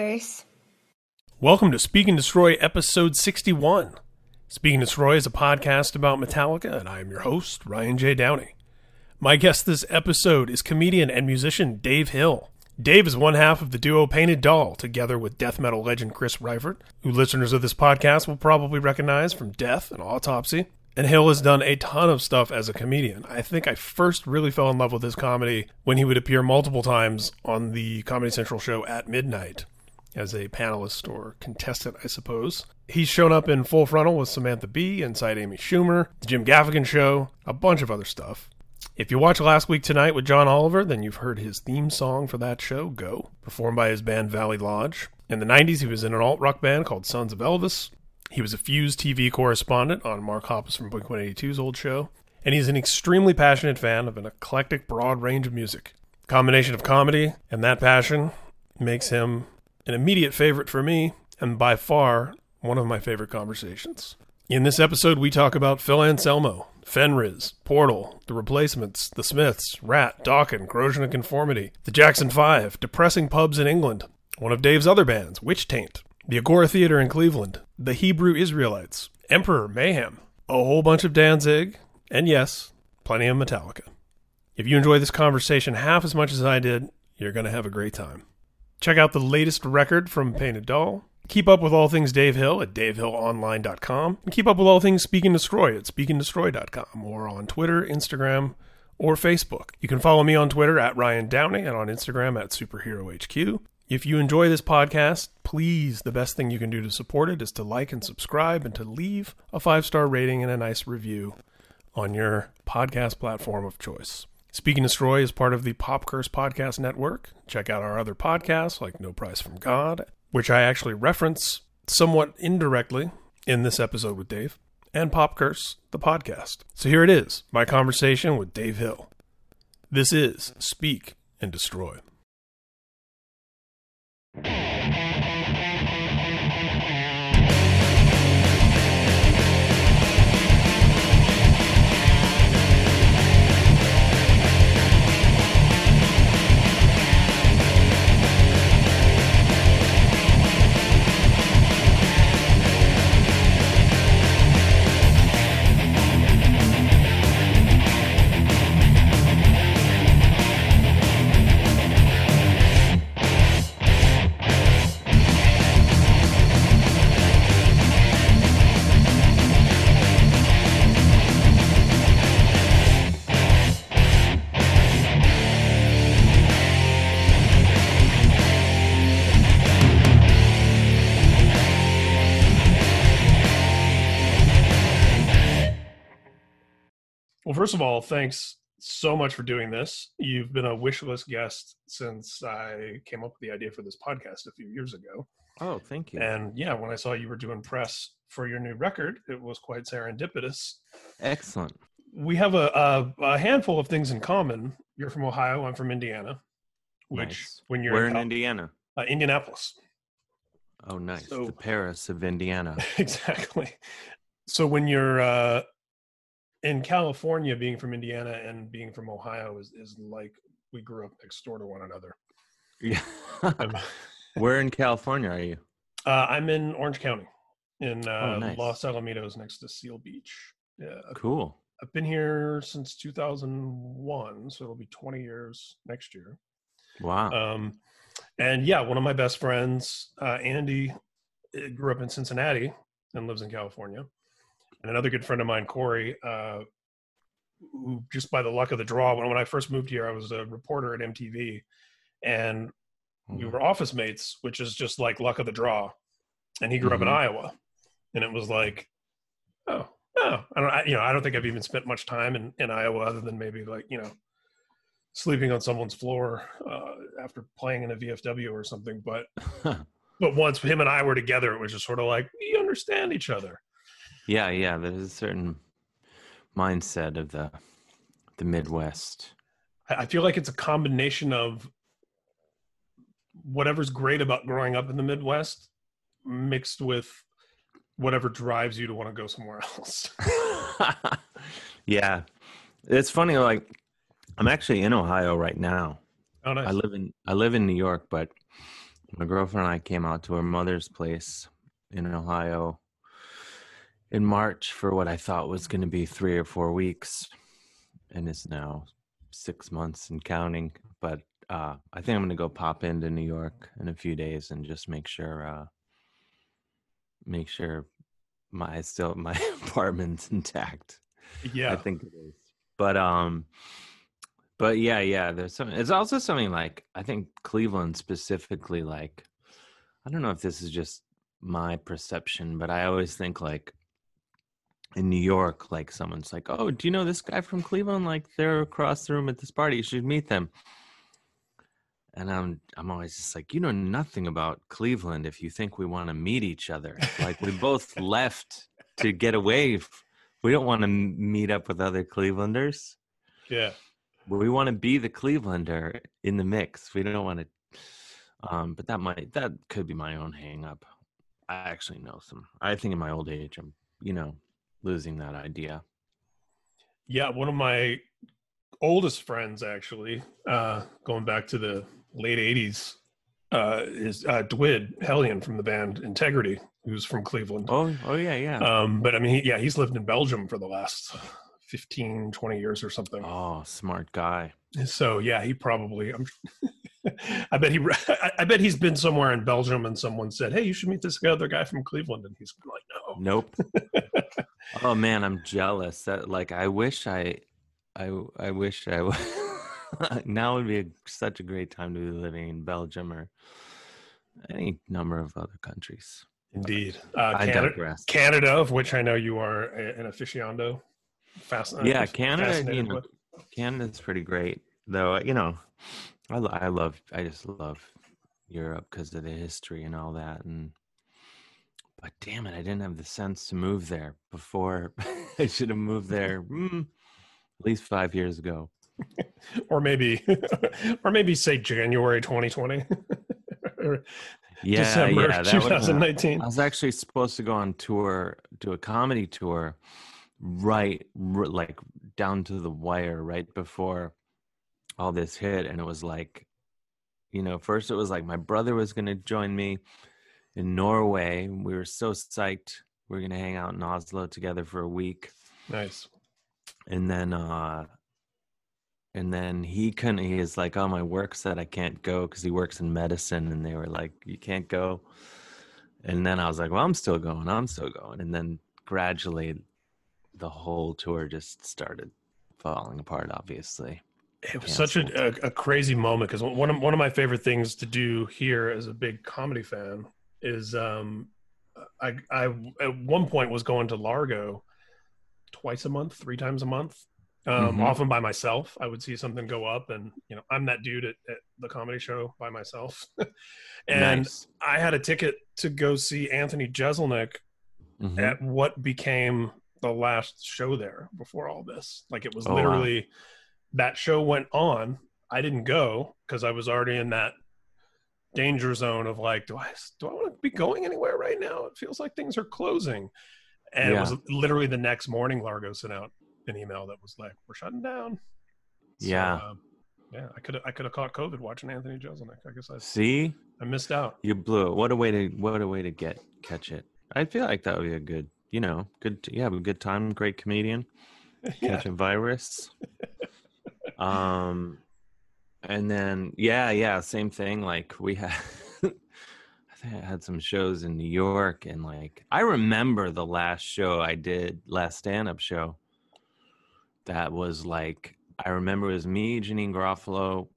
Curse. Welcome to Speak and Destroy episode 61. Speak and Destroy is a podcast about Metallica, and I am your host, Ryan J. Downey. My guest this episode is comedian and musician Dave Hill. Dave is one half of the duo Painted Doll, together with death metal legend Chris Reifert, who listeners of this podcast will probably recognize from Death and Autopsy. And Hill has done a ton of stuff as a comedian. I think I first really fell in love with his comedy when he would appear multiple times on the Comedy Central show At Midnight as a panelist or contestant, I suppose. He's shown up in Full Frontal with Samantha Bee, Inside Amy Schumer, The Jim Gaffigan Show, a bunch of other stuff. If you watch Last Week Tonight with John Oliver, then you've heard his theme song for that show, Go, performed by his band Valley Lodge. In the 90s, he was in an alt-rock band called Sons of Elvis. He was a Fuse TV correspondent on Mark Hoppus from Blink-182's old show. And he's an extremely passionate fan of an eclectic, broad range of music. The combination of comedy and that passion makes him an immediate favorite for me, and by far, one of my favorite conversations. In this episode, we talk about Phil Anselmo, Fenriz, Portal, The Replacements, The Smiths, Rat, Dawkins, Corrosion of Conformity, The Jackson 5, depressing pubs in England, one of Dave's other bands, Witch Taint, The Agora Theater in Cleveland, The Hebrew Israelites, Emperor, Mayhem, a whole bunch of Danzig, and yes, plenty of Metallica. If you enjoy this conversation half as much as I did, you're going to have a great time. Check out the latest record from Painted Doll. Keep up with all things Dave Hill at davehillonline.com. And keep up with all things Speak and Destroy at speakanddestroy.com, or on Twitter, Instagram, or Facebook. You can follow me on Twitter at Ryan Downey and on Instagram at SuperheroHQ. If you enjoy this podcast, please, the best thing you can do to support it is to like and subscribe and to leave a 5-star rating and a nice review on your podcast platform of choice. Speak and Destroy is part of the Pop Curse Podcast Network. Check out our other podcasts like No Price from God, which I actually reference somewhat indirectly in this episode with Dave, and Pop Curse, the podcast. So here it is, my conversation with Dave Hill. This is Speak and Destroy. Well, first of all, thanks so much for doing this. You've been a wish list guest since I came up with the idea for this podcast a few years ago. Oh, thank you. And yeah, when I saw you were doing press for your new record, it was quite serendipitous. Excellent. We have a handful of things in common. You're from Ohio. I'm from Indiana. Which, nice. When you're in Indiana? Indianapolis. Oh, nice. So, the Paris of Indiana. Exactly. So when you're... in California, being from Indiana and being from Ohio is like we grew up next door to one another. Yeah. Where in California are you? I'm in Orange County in nice. Los Alamitos, next to Seal Beach. Yeah. Cool. I've been here since 2001, so it'll be 20 years next year. Wow. And yeah, one of my best friends, Andy, grew up in Cincinnati and lives in California. And another good friend of mine, Corey, who just by the luck of the draw, when I first moved here, I was a reporter at MTV, and we were office mates, which is just like luck of the draw. And he grew up in Iowa, and it was like, I don't think I've even spent much time in Iowa other than maybe like, you know, sleeping on someone's floor after playing in a VFW or something. But but once him and I were together, it was just sort of like we understand each other. Yeah, there's a certain mindset of the Midwest. I feel like it's a combination of whatever's great about growing up in the Midwest mixed with whatever drives you to want to go somewhere else. Yeah. It's funny, like I'm actually in Ohio right now. Oh, nice. I live in New York, but My girlfriend and I came out to her mother's place in Ohio in March for what I thought was going to be 3 or 4 weeks, and it's now 6 months and counting. But I think I'm going to go pop into New York in a few days and just make sure my apartment's intact. Yeah, I think it is. But yeah. There's something. It's also something like, I think Cleveland specifically, like, I don't know if this is just my perception, but I always think like in New York, like someone's like, "Oh, do you know this guy from Cleveland? Like they're across the room at this party. You should meet them." And I'm always just like, you know nothing about Cleveland if you think we want to meet each other. Like we both left to get away. We don't want to meet up with other Clevelanders. Yeah. We want to be the Clevelander in the mix. We don't want to but that could be my own hang up. I actually know some. I think in my old age I'm, losing that idea. Yeah, one of my oldest friends actually, going back to the late 80s, is Dwid Hellion from the band Integrity, who's from Cleveland. Oh yeah. But I mean, he's lived in Belgium for the last 15, 20 years or something. Oh, smart guy. So yeah, he probably, I bet he's been somewhere in Belgium and someone said, "Hey, you should meet this other guy from Cleveland." And he's like, "No." Nope. Oh man, I'm jealous. That like, I wish I would. Now would be such a great time to be living in Belgium or any number of other countries. Indeed. Canada, of which I know you are an aficionado. Canada. Canada's pretty great, though. I just love Europe because of the history and all that. But damn it, I didn't have the sense to move there before. I should have moved there at least 5 years ago, or maybe say January 2020. December 2019. I was actually supposed to go on tour, do a comedy tour. Right, down to the wire right before all this hit. And it was like, first it was like my brother was going to join me in Norway. We were so psyched. We were going to hang out in Oslo together for a week. Nice. And then he couldn't. He is like, "Oh, my work said I can't go," because he works in medicine. And they were like, "You can't go." And then I was like, "Well, I'm still going. And then gradually the whole tour just started falling apart, obviously. It was such a crazy moment, because one of my favorite things to do here as a big comedy fan is I at one point was going to Largo twice a month, 3 times a month, often by myself. I would see something go up and, I'm that dude at the comedy show by myself. And nice. I had a ticket to go see Anthony Jeselnik at what became the last show there before all this. Like it was literally that show went on. I didn't go because I was already in that danger zone of like, do I want to be going anywhere right now? It feels like things are closing. And it was literally the next morning, Largo sent out an email that was like, "We're shutting down." So, I could have caught COVID watching Anthony Jeselnik. I guess I missed out. You blew it. What a way to catch it. I feel like that would be a good. A good time, great comedian, catching virus. And then, same thing. Like we had, I think I had some shows in New York, and like, I remember the last show I did, last stand-up show. That was like, I remember it was me, Janine Garofalo,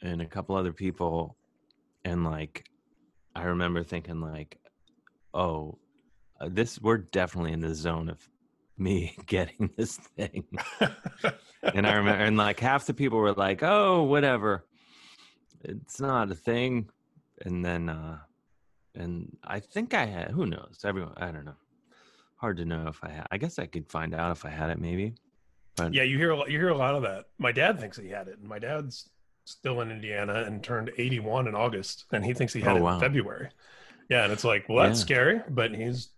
and a couple other people. And like, I remember thinking like, oh, we're definitely in the zone of me getting this thing. And I remember, and like half the people were like, "Oh, whatever, it's not a thing." And then, and I think I had, who knows? Everyone, I don't know. Hard to know if I had. I guess I could find out if I had it, maybe. But yeah, you hear a lot of that. My dad thinks he had it, and my dad's still in Indiana and turned 81 in August, and he thinks he had it in February. Yeah, and it's like, well, that's scary, but he's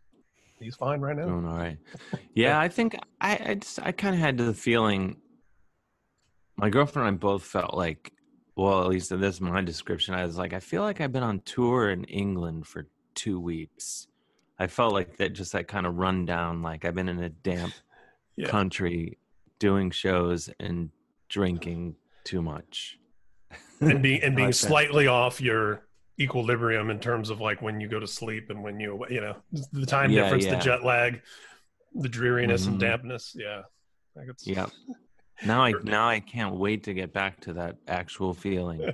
fine right now. Doing all right. Yeah, I think I kind of had the feeling. My girlfriend and I both felt like well, at least in this my description, I was like, I feel like I've been on tour in England for 2 weeks. I felt like that, just that kind of rundown, like I've been in a damp country doing shows and drinking too much. And being like slightly off your equilibrium in terms of like when you go to sleep and when you know, the time difference, the jet lag, the dreariness and dampness. Yeah. I could... Yeah. Now I can't wait to get back to that actual feeling.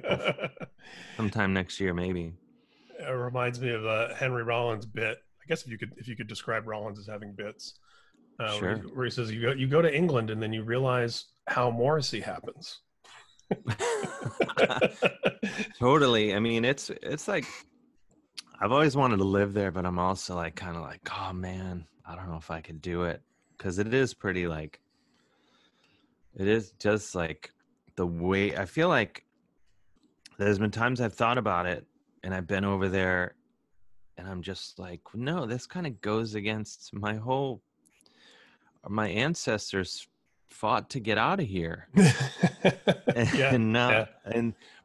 Sometime next year, maybe. It reminds me of Henry Rollins' bit. I guess if you could describe Rollins as having bits, sure. Where he says you go to England and then you realize how Morrissey happens. Totally. I mean, it's like I've always wanted to live there, but I'm also like kind of like, oh man, I don't know if I could do it, because it is pretty like, it is just like the way I feel like there's been times I've thought about it and I've been over there and I'm just like, no, this kind of goes against my ancestors fought to get out of here.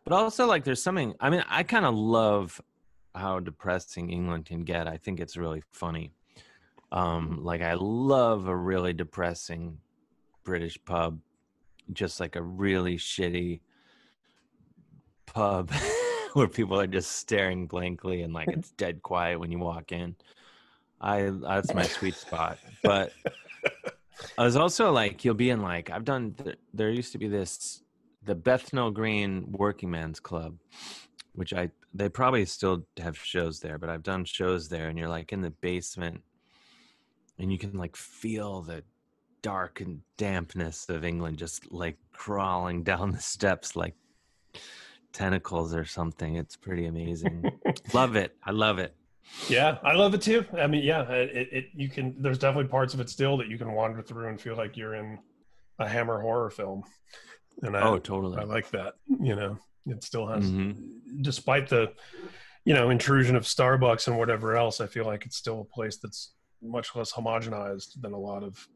But also like there's something, I mean, I kind of love how depressing England can get. I think it's really funny. Like I love a really depressing British pub, just like a really shitty pub where people are just staring blankly and like it's dead quiet when you walk in. That's my sweet spot. But I was also like, you'll be in like, I've done, there used to be the Bethnal Green Working Men's Club, which they probably still have shows there, but I've done shows there and you're like in the basement and you can like feel the dark and dampness of England just like crawling down the steps like tentacles or something. It's pretty amazing. Love it. I love it. Yeah, I love it too. I mean, yeah, there's definitely parts of it still that you can wander through and feel like you're in a Hammer horror film. And totally. I like that, you know, it still has, despite the, you know, intrusion of Starbucks and whatever else, I feel like it's still a place that's much less homogenized than a lot of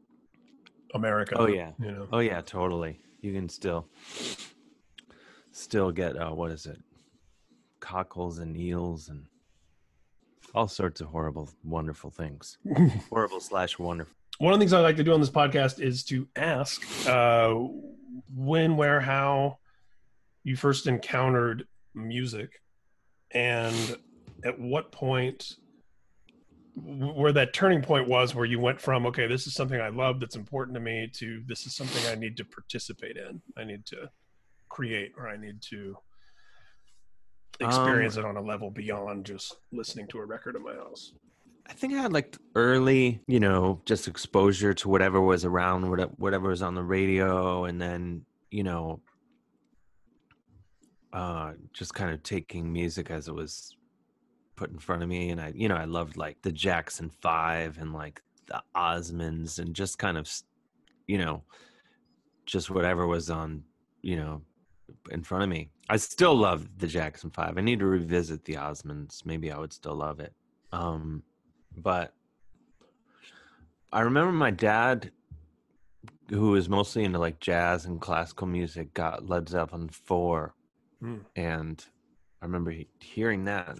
America. Oh yeah. You know? Oh yeah, totally. You can still get, what is it? Cockles and eels and all sorts of horrible, wonderful things. Horrible/wonderful. One of the things I like to do on this podcast is to ask when, where, how you first encountered music and at what point, where that turning point was where you went from, okay, this is something I love that's important to me, to this is something I need to participate in. I need to create, or I need to experience it on a level beyond just listening to a record in my house. I think I had like early, you know, just exposure to whatever was around, whatever was on the radio, and then, you know, just kind of taking music as it was put in front of me. And I, you know, I loved like the Jackson 5 and like the Osmonds and just kind of, you know, just whatever was on, you know, in front of me. I still love the Jackson 5. I need to revisit the Osmonds. Maybe I would still love it. But I remember my dad, who was mostly into like jazz and classical music, got Led Zeppelin 4. And I remember hearing that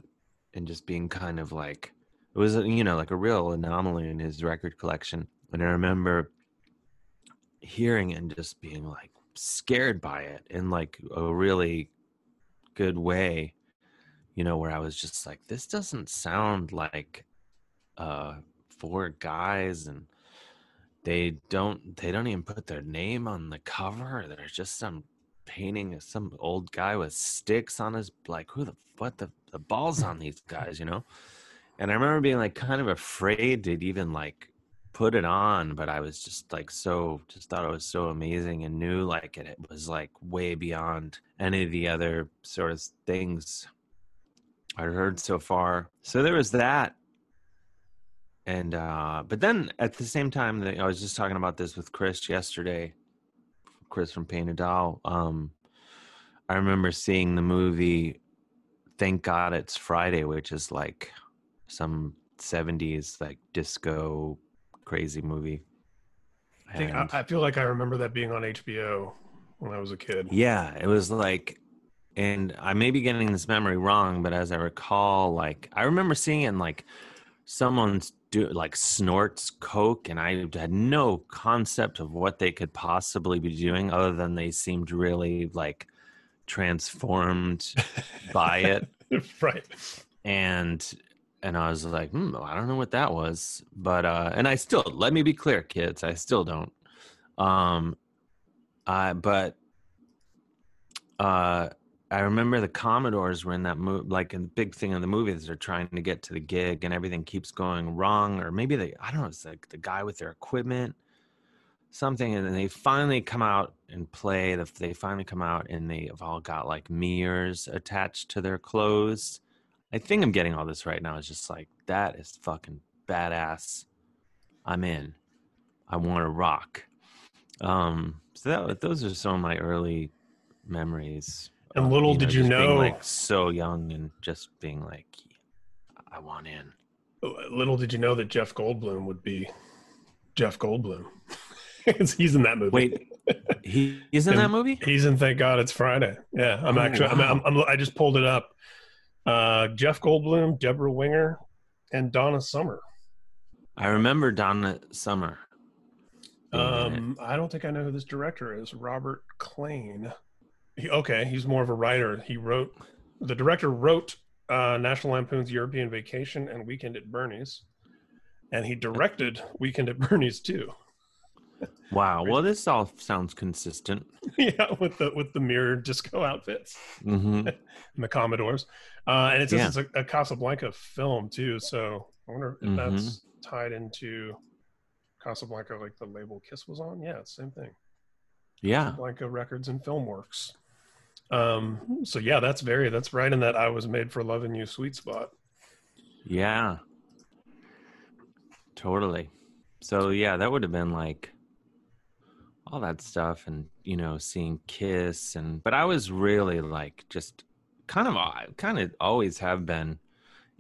and just being kind of like, it was, you know, like a real anomaly in his record collection. And I remember hearing it and just being like scared by it in like a really good way, you know, where I was just like, this doesn't sound like four guys, and they don't even put their name on the cover. There's just some painting of some old guy with sticks on his, like, what the balls on these guys, you know? And I remember being like kind of afraid to even like put it on, but I was just like, just thought it was so amazing and knew like it was like way beyond any of the other sort of things I heard so far. So there was that. And but then at the same time that I was just talking about this with Chris yesterday, Chris from Painted Doll, I remember seeing the movie Thank God It's Friday, which is like some 70s like disco crazy movie. I think I feel like I remember that being on HBO when I was a kid. Yeah, it was like And I may be getting this memory wrong, but as I recall, like, I remember seeing it in, like, someone's like snorts coke, and I had no concept of what they could possibly be doing other than they seemed really, like, transformed by it. Right. And I was like, I don't know what that was. But, and I still, let me be clear, kids, I still don't. I remember the Commodores were in that movie, like a big thing in the movie is they're trying to get to the gig and everything keeps going wrong. Or maybe they, I don't know, it's like the guy with their equipment, something. And then they finally come out and play. They finally come out and they've all got like mirrors attached to their clothes. I think I'm getting all this right now. It's just like, that is fucking badass. I'm in. I want to rock. So those are some of my early memories. And little did you know, like, so young and just being like, I want in. Little did you know that Jeff Goldblum would be Jeff Goldblum. He's in that movie. Wait, he's in that movie? He's in Thank God It's Friday. Yeah, I'm actually. Wow. I just pulled it up. Jeff Goldblum, Deborah Winger, and Donna Summer. I remember Donna Summer. I don't think I know who this director is. Robert Klein. He's more of a writer. The director wrote National Lampoon's European Vacation and Weekend at Bernie's, and he directed Weekend at Bernie's too. Wow. Well, this all sounds consistent. Yeah, with the mirror disco outfits, mm-hmm. and the Commodores, and it says it's a Casablanca film too. So I wonder if that's tied into Casablanca, like the label Kiss was on. Yeah, same thing. Yeah, Casablanca Records and Filmworks. So yeah, that's right in that I was made for loving you sweet spot. Yeah, totally. So yeah, that would have been like all that stuff, and seeing Kiss, but I was really like just kind of always have been,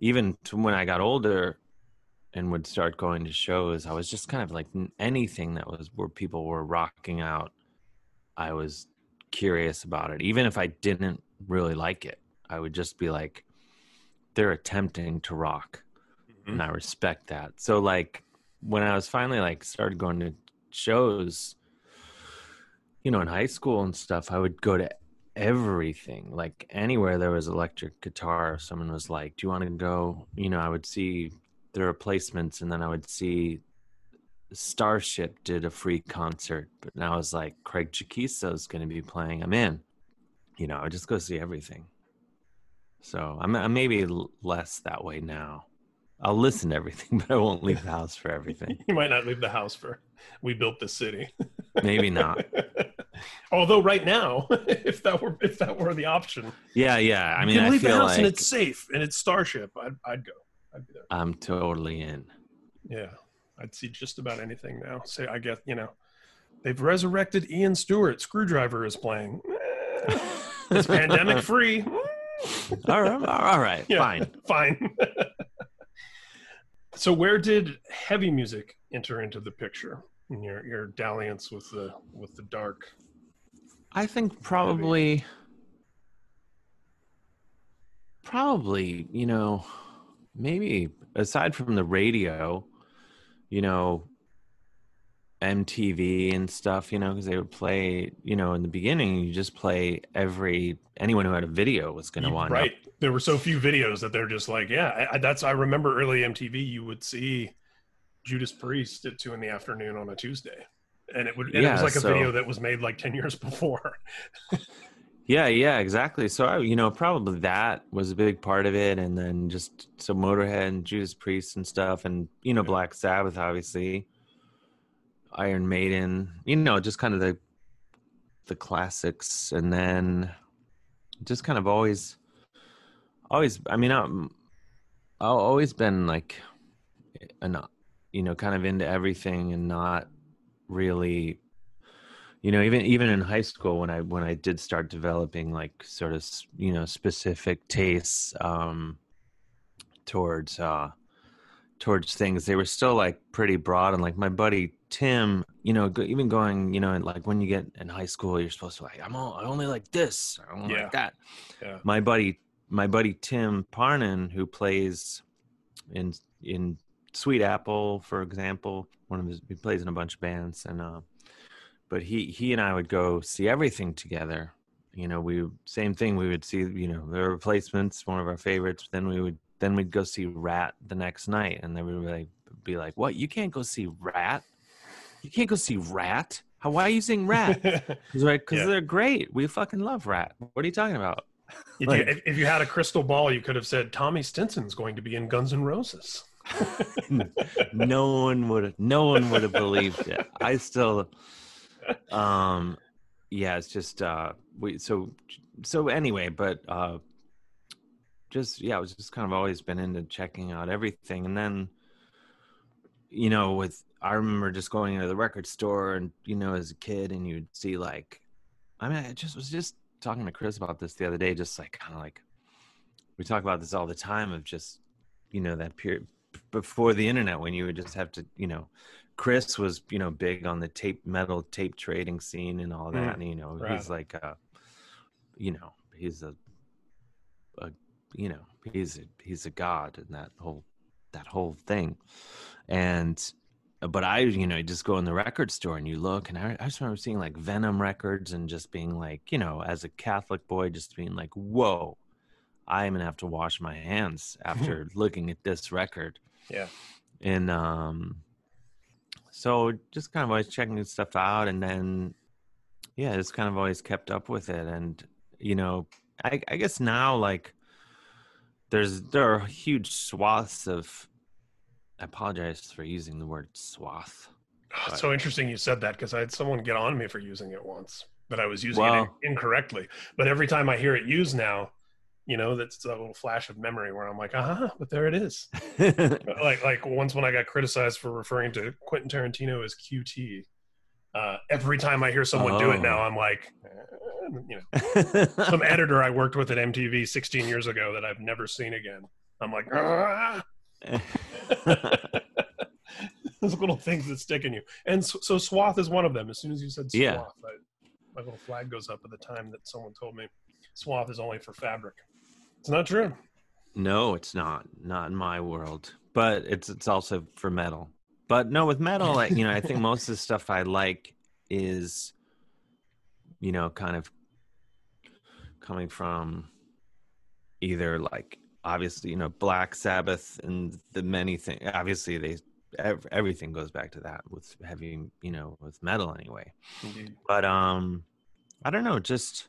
even to when I got older and would start going to shows. I was just kind of like anything that was where people were rocking out. I was curious about it, even if I didn't really like it. I would just be like, they're attempting to rock, and I respect that. So like when I was finally like started going to shows, in high school and stuff, I would go to everything, like anywhere there was electric guitar. Someone was like, do you want to go? I would see The Replacements, and then I would see Starship did a free concert. But now I was like, Craig Chiquiso's going to be playing. I'm in. I would just go see everything. So I'm maybe less that way now. I'll listen to everything, but I won't leave the house for everything. You might not leave the house for We Built the City. Maybe not. Although right now, if that were the option. Yeah. I mean, you can leave the house like, and it's safe and it's Starship. I'd go. I'd be there. I'm totally in. Yeah. I'd see just about anything now. Say, I guess, they've resurrected Ian Stewart. Screwdriver is playing. It's pandemic free. All right. Yeah, fine. So where did heavy music enter into the picture in your dalliance with the dark? I think probably, maybe aside from the radio, MTV and stuff, because they would play, in the beginning, you just play anyone who had a video was going to wind up. Right. There were so few videos that they're just like, I remember early MTV, you would see Judas Priest at 2 p.m. on a Tuesday. And it was like a video that was made like 10 years before. yeah, exactly. So, probably that was a big part of it. And then just some Motorhead and Judas Priest and stuff and, Black Sabbath, obviously. Iron Maiden, just kind of the classics, and then just kind of always. I mean, I've always been like, kind of into everything, and not really, even in high school when I did start developing like sort of specific tastes towards things, they were still like pretty broad, and like my buddy Tim, you know, even going, you know, and like when you get in high school, you're supposed to like, I only like this, I only like that. Yeah. My buddy Tim Parnan, who plays in Sweet Apple, for example, he plays in a bunch of bands, and but he and I would go see everything together. You know, same thing. We would see, you know, The Replacements, one of our favorites. Then we'd go see Rat the next night, and then we would be like, "What? You can't go see Rat? You can't go see Rat? Why are you seeing Rat?" He's like, "Because they're great. We fucking love Rat. What are you talking about?" Like, if you had a crystal ball, you could have said Tommy Stinson's going to be in Guns N' Roses. No one would have believed it. I still, it's just I was just kind of always been into checking out everything, and then, you know, I remember just going into the record store, and you know, as a kid, and you'd see like, I mean, I just was just talking to Chris about this the other day, just like kind of like we talk about this all the time of just, you know, that period before the internet when you would just have to, you know, Chris was, you know, big on the metal tape trading scene and all that. And, you know, he's like, you know, he's a god in that whole thing. And, but I, you know, just go in the record store and you look, and I just remember seeing like Venom records and just being like, you know, as a Catholic boy, just being like, whoa, I'm going to have to wash my hands after looking at this record. Yeah. And so just kind of always checking stuff out, and then, yeah, just kind of always kept up with it. And, you know, I guess now, like, there are huge swaths of, I apologize for using the word swath. Oh, it's so interesting you said that, because I had someone get on me for using it once, that I was using it incorrectly. But every time I hear it used now, you know, that's that little flash of memory where I'm like, but there it is. like once when I got criticized for referring to Quentin Tarantino as QT, every time I hear someone do it now, I'm like, you know, some editor I worked with at MTV 16 years ago that I've never seen again. I'm like, those little things that stick in you. And so swath is one of them. As soon as you said swath, my little flag goes up at the time that someone told me swath is only for fabric. It's not true. No, it's not in my world, but it's also for metal. But no, with metal, like, you know, I think most of the stuff I like is, you know, kind of coming from either like, obviously, you know, Black Sabbath and the many things, obviously everything goes back to that with heavy, you know, with metal anyway. Mm-hmm. But I don't know, just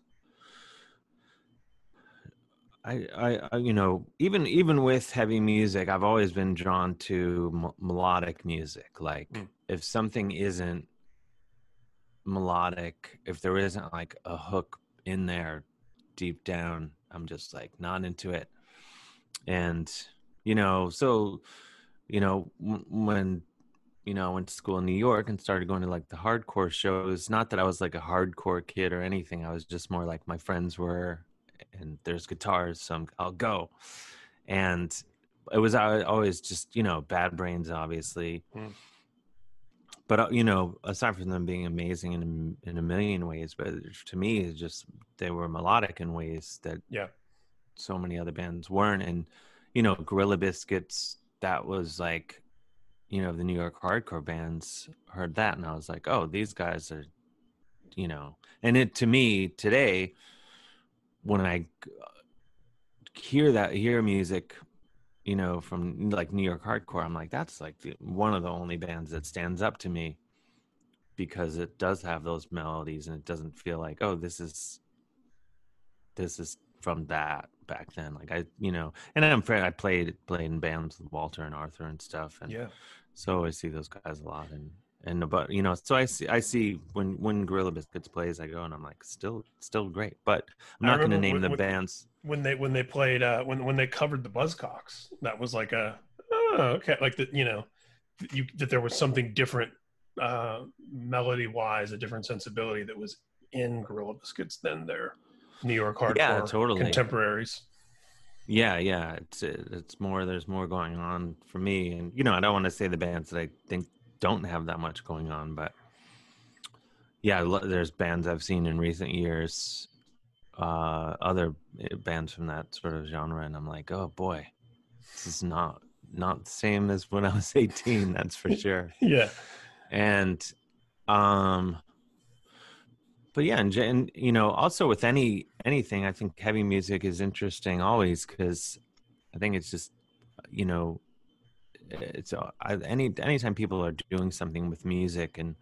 I you know, even with heavy music, I've always been drawn to melodic music. Like, if something isn't melodic, if there isn't like a hook in there deep down, I'm just like not into it. And, you know, so, you know, when, you know, I went to school in New York and started going to like the hardcore shows, not that I was like a hardcore kid or anything, I was just more like my friends were, and there's guitars, so I'll go. And it was always just, you know, Bad Brains, obviously. But, you know, aside from them being amazing in a million ways, but to me, it's just they were melodic in ways that so many other bands weren't. And, you know, Gorilla Biscuits, that was like, you know, the New York hardcore bands, heard that, and I was like, oh, these guys are, you know. And it, to me, today, when I hear music, you know, from like New York hardcore, I'm like, that's like one of the only bands that stands up to me, because it does have those melodies, and it doesn't feel like, oh, this is from that back then. Like, I, you know, and I'm afraid I played in bands with Walter and Arthur and stuff, and so I see those guys a lot, and but, you know, so I see when Gorilla Biscuits plays, I go and I'm like, still great, but I'm not going to name the bands. When they played when they covered the Buzzcocks, that was like that there was something different melody wise, a different sensibility that was in Gorilla Biscuits than their New York hardcore contemporaries. It's more, there's more going on for me, and, you know, I don't want to say the bands that I think don't have that much going on, but yeah, there's bands I've seen in recent years, other bands from that sort of genre, and I'm like, oh boy, this is not the same as when I was 18, that's for sure. Yeah. And but yeah, and you know, also with anything, I think heavy music is interesting always, because I think it's just, you know, it's anytime people are doing something with music and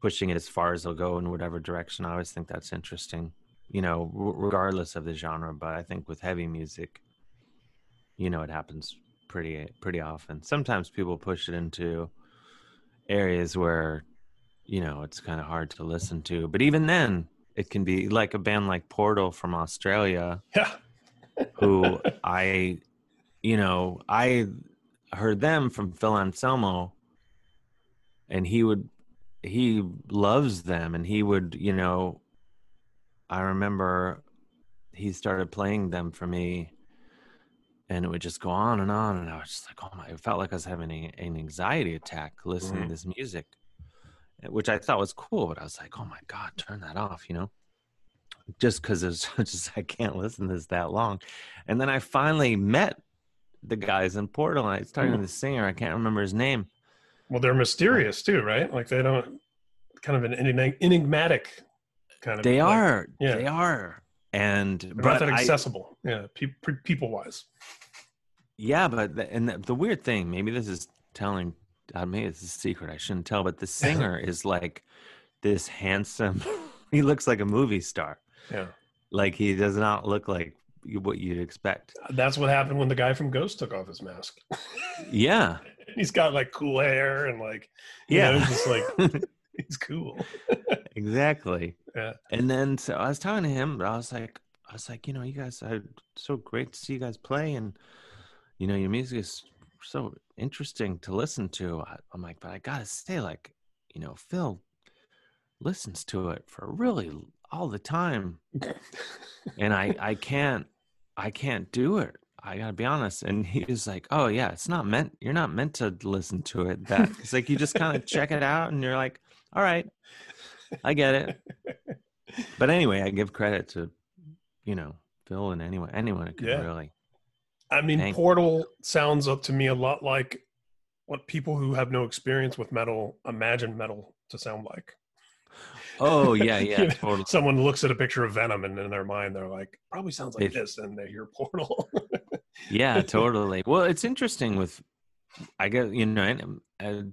pushing it as far as they'll go in whatever direction, I always think that's interesting, you know, regardless of the genre. But I think with heavy music, you know, it happens pretty often. Sometimes people push it into areas where, you know, it's kind of hard to listen to, but even then it can be like a band like Portal from Australia. Yeah. Who I heard them from Phil Anselmo, and he loves them, and he would, you know, I remember he started playing them for me, and it would just go on, and I was just like, oh my, it felt like I was having an anxiety attack listening to this music, which I thought was cool, but I was like, oh my God, turn that off, you know? Just because it's just, I can't listen to this that long. And then I finally met the guys in Portal, and I started with the singer, I can't remember his name. Well, they're mysterious too, right? Like they don't, kind of an enigmatic kind of. They are. Like, yeah. They are. And they're but not that accessible. People-wise. Yeah, but the weird thing, maybe this is telling, maybe it's a secret I shouldn't tell, but the singer is like this handsome. He looks like a movie star. Yeah. Like he does not look like what you'd expect. That's what happened when the guy from Ghost took off his mask. Yeah. He's got like cool hair and like, you know, just like, he's cool. Exactly. Yeah. And then, so I was talking to him, but I was like, you know, you guys, it's so great to see you guys play. And, you know, your music is so interesting to listen to. I'm like, but I got to say, like, you know, Phil listens to it for really all the time. And I can't do it. I gotta be honest. And he was like, oh yeah, you're not meant to listen to it. It's like, you just kind of check it out and you're like, all right, I get it. But anyway, I give credit to, you know, Phil and anyone who could really. I mean, Portal sounds up to me a lot like what people who have no experience with metal imagine metal to sound like. Oh yeah, you know, totally. Someone looks at a picture of Venom, and in their mind they're like, probably sounds like this, and they hear Portal. Yeah, totally. Well, it's interesting with, I guess, you know,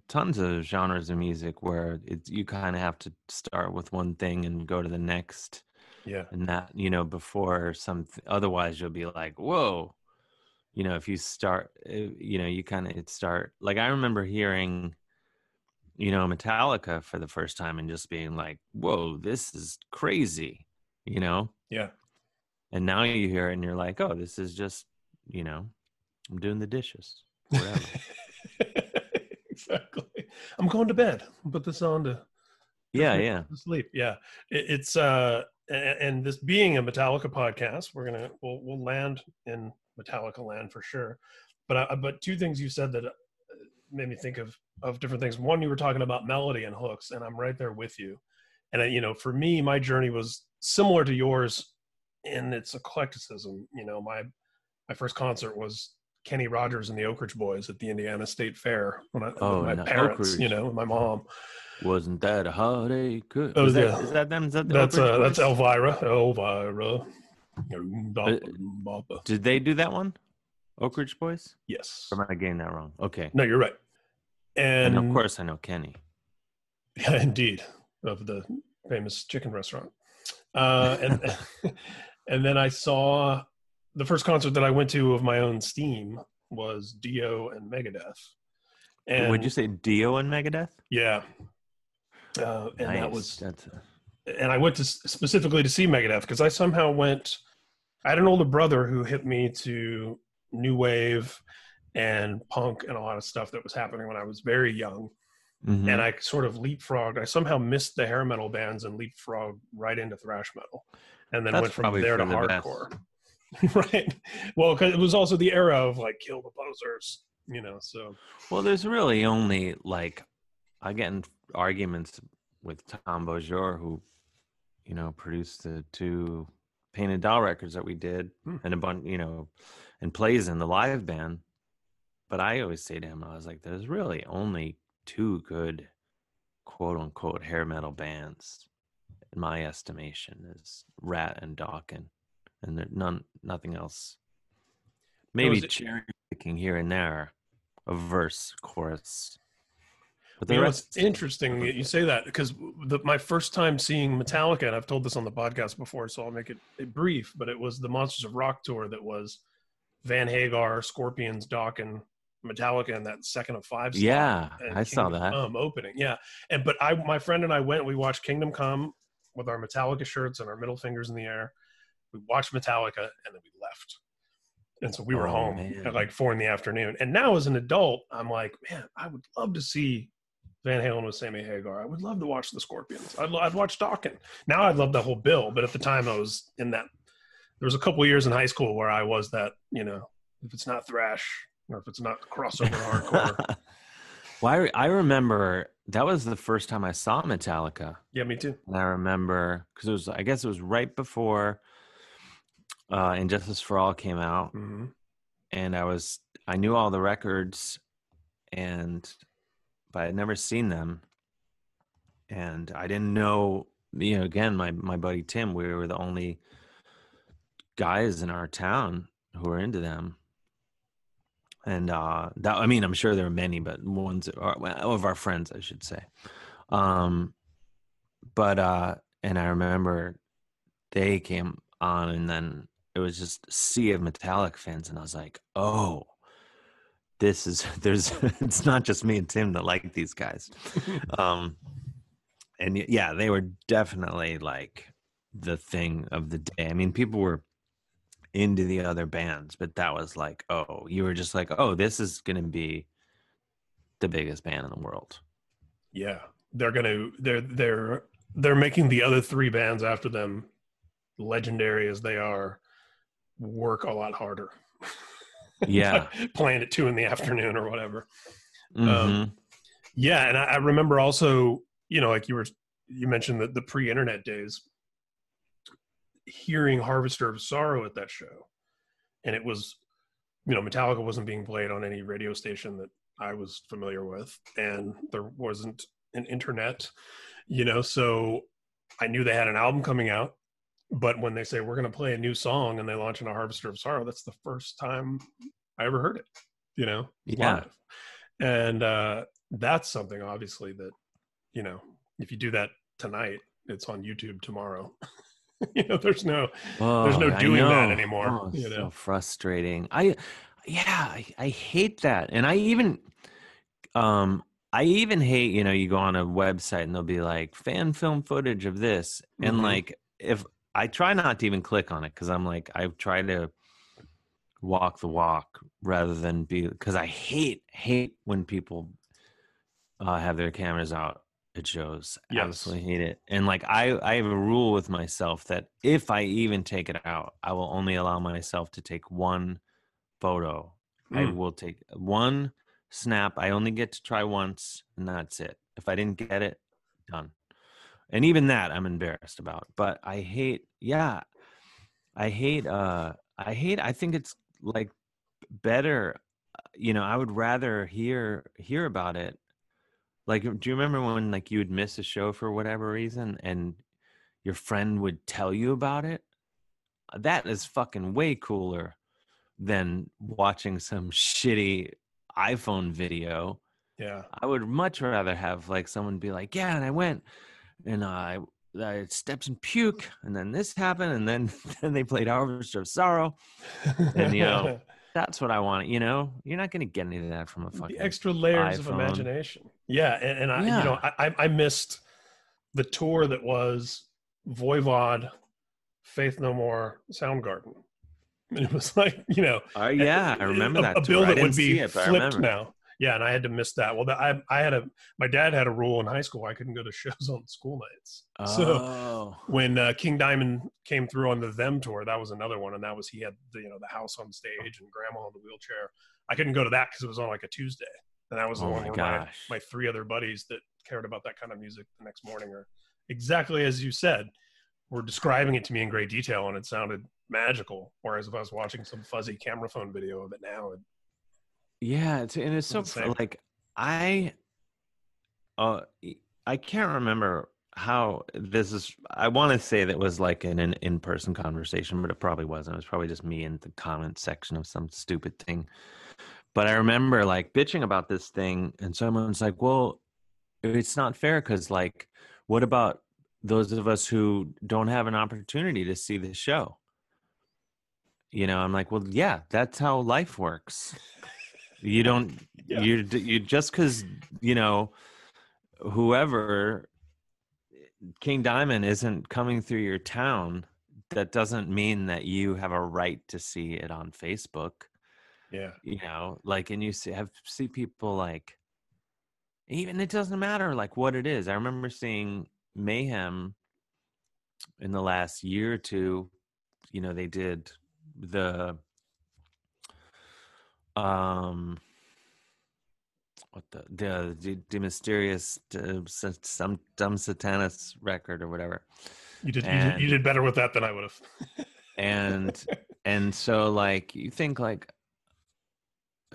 tons of genres of music where you kind of have to start with one thing and go to the next. Yeah, and that, you know, before something, otherwise you'll be like, whoa, you know, if you start, you know, you kind of start like, I remember hearing, you know, Metallica for the first time and just being like, whoa, this is crazy, you know? Yeah. And now you hear it and you're like, oh, this is just, you know, I'm doing the dishes, whatever. Exactly. I'm going to bed. I'll put this on to sleep. Yeah. It's, and this being a Metallica podcast, we'll land in Metallica land for sure. But two things you said that made me think of different things. One, you were talking about melody and hooks, and I'm right there with you. And you know, for me, my journey was similar to yours in its eclecticism. You know, my first concert was Kenny Rogers and the Oak Ridge Boys at the Indiana State Fair with my parents, you know, with my mom. Wasn't that a heartache? Is that them? Is that that's Elvira. Did they do that one? Oak Ridge Boys? Yes. Or am I getting that wrong? Okay. No, you're right. And of course I know Kenny. Yeah, indeed. Of the famous chicken restaurant. And and then I saw the first concert that I went to of my own steam was Dio and Megadeth. And would you say Dio and Megadeth? Yeah. And nice. And I went to specifically to see Megadeth because I somehow went, I had an older brother who hit me to new wave and punk and a lot of stuff that was happening when I was very young. Mm-hmm. And I sort of leapfrogged. I somehow missed the hair metal bands and leapfrogged right into thrash metal. And then went from there to hardcore. Right. Well, because it was also the era of like Kill the Posers, you know, so. Well, there's really only, like, I get in arguments with Tom Beaujour, who, you know, produced the two Painted Doll records that we did, and a bunch, you know, and plays in the live band. But I always say to him, I was like, there's really only two good, quote unquote, hair metal bands, in my estimation, is Rat and Dokken, and there, nothing else. Maybe cherry picking here and there, a verse, chorus. But the rest, it's interesting that you say that, because my first time seeing Metallica, and I've told this on the podcast before, so I'll make it brief, but it was the Monsters of Rock tour that was Van Hagar, Scorpions, Dokken, Metallica, and that 2nd of 5 song. Yeah, I saw that opening. Yeah, and but my friend and I went. We watched Kingdom Come with our Metallica shirts and our middle fingers in the air. We watched Metallica and then we left. And so we were home at like 4 p.m. And now as an adult, I'm like, man, I would love to see Van Halen with Sammy Hagar. I would love to watch the Scorpions. I'd watch Dokken. Now I'd love the whole bill. But at the time I was in that. There was a couple of years in high school where I was that, you know, if it's not thrash or if it's not crossover hardcore. Well, I remember that was the first time I saw Metallica. Yeah, me too. And I remember because it was, I guess it was right before Injustice for All came out, and I knew all the records, but I had never seen them, and I didn't know. You know, again, my buddy Tim, we were the only guys in our town who were into them, and I mean, I'm sure there were many, but ones of our friends, I should say. And I remember they came on, and then it was just a sea of Metallica fans, and I was like, oh, it's not just me and Tim that like these guys. And yeah, they were definitely like the thing of the day. I mean, people were into the other bands, but that was like, oh, you were just like, oh, this is going to be the biggest band in the world. Yeah, they're making the other three bands after them, legendary as they are, work a lot harder. Yeah. Like playing at 2 p.m. or whatever. Yeah, and I remember also, you know, like you mentioned the pre-internet days, hearing Harvester of Sorrow at that show, and it was, you know, Metallica wasn't being played on any radio station that I was familiar with, and there wasn't an internet, you know, so I knew they had an album coming out. But when they say, we're going to play a new song, and they launch into Harvester of Sorrow, that's the first time I ever heard it, you know? Yeah. Live. And that's something, obviously, that, you know, if you do that tonight, it's on YouTube tomorrow. You know, there's no doing that anymore. Oh, it's, you know? So frustrating. I hate that. And I even hate, you know, you go on a website, and they'll be like, fan film footage of this. And like, if... I try not to even click on it because I'm like, I try to walk the walk rather than be, because I hate when people have their cameras out at shows. Yes. Absolutely hate it. And like, I have a rule with myself that if I even take it out, I will only allow myself to take one photo. I will take one snap. I only get to try once, and that's it. If I didn't get it, done. And even that I'm embarrassed about, but I think it's like better, you know, I would rather hear about it. Like, do you remember when like you would miss a show for whatever reason and your friend would tell you about it? That is fucking way cooler than watching some shitty iPhone video. Yeah. I would much rather have like someone be like, yeah, and I went, and I steps and puke, and then this happened, and then they played Harvester of Sorrow, and you know, that's what I want. You know, you're not going to get any of that from a fucking the extra layers iPhone. Of imagination. Yeah, and I, you know, I missed the tour that was Voivod, Faith No More, Soundgarden, and it was like, you know, I remember that tour. A bill that would be flipped now. Yeah, and I had to miss that. Well, my dad had a rule in high school. I couldn't go to shows on school nights. Oh. So when King Diamond came through on the Them tour, that was another one, and that was he had the house on stage and grandma in the wheelchair. I couldn't go to that because it was on like a Tuesday, and that was the one where my three other buddies that cared about that kind of music the next morning, or exactly as you said, were describing it to me in great detail, and it sounded magical. Whereas if I was watching some fuzzy camera phone video of it now. It's so fun. Like I can't remember how this is. I want to say that was like an in-person conversation, but it probably wasn't. It was probably just me in the comment section of some stupid thing. But I remember like bitching about this thing, and someone's like, "Well, it's not fair because like, what about those of us who don't have an opportunity to see the show?" You know, I'm like, "Well, yeah, that's how life works." You don't, yeah. you just because, whoever King Diamond isn't coming through your town, that doesn't mean that you have a right to see it on Facebook. Yeah. And you see people like, even it doesn't matter like what it is. I remember seeing Mayhem in the last year or two, they did the, what the mysterious some dumb satanist record or whatever. You did better with that than I would have. and so like you think like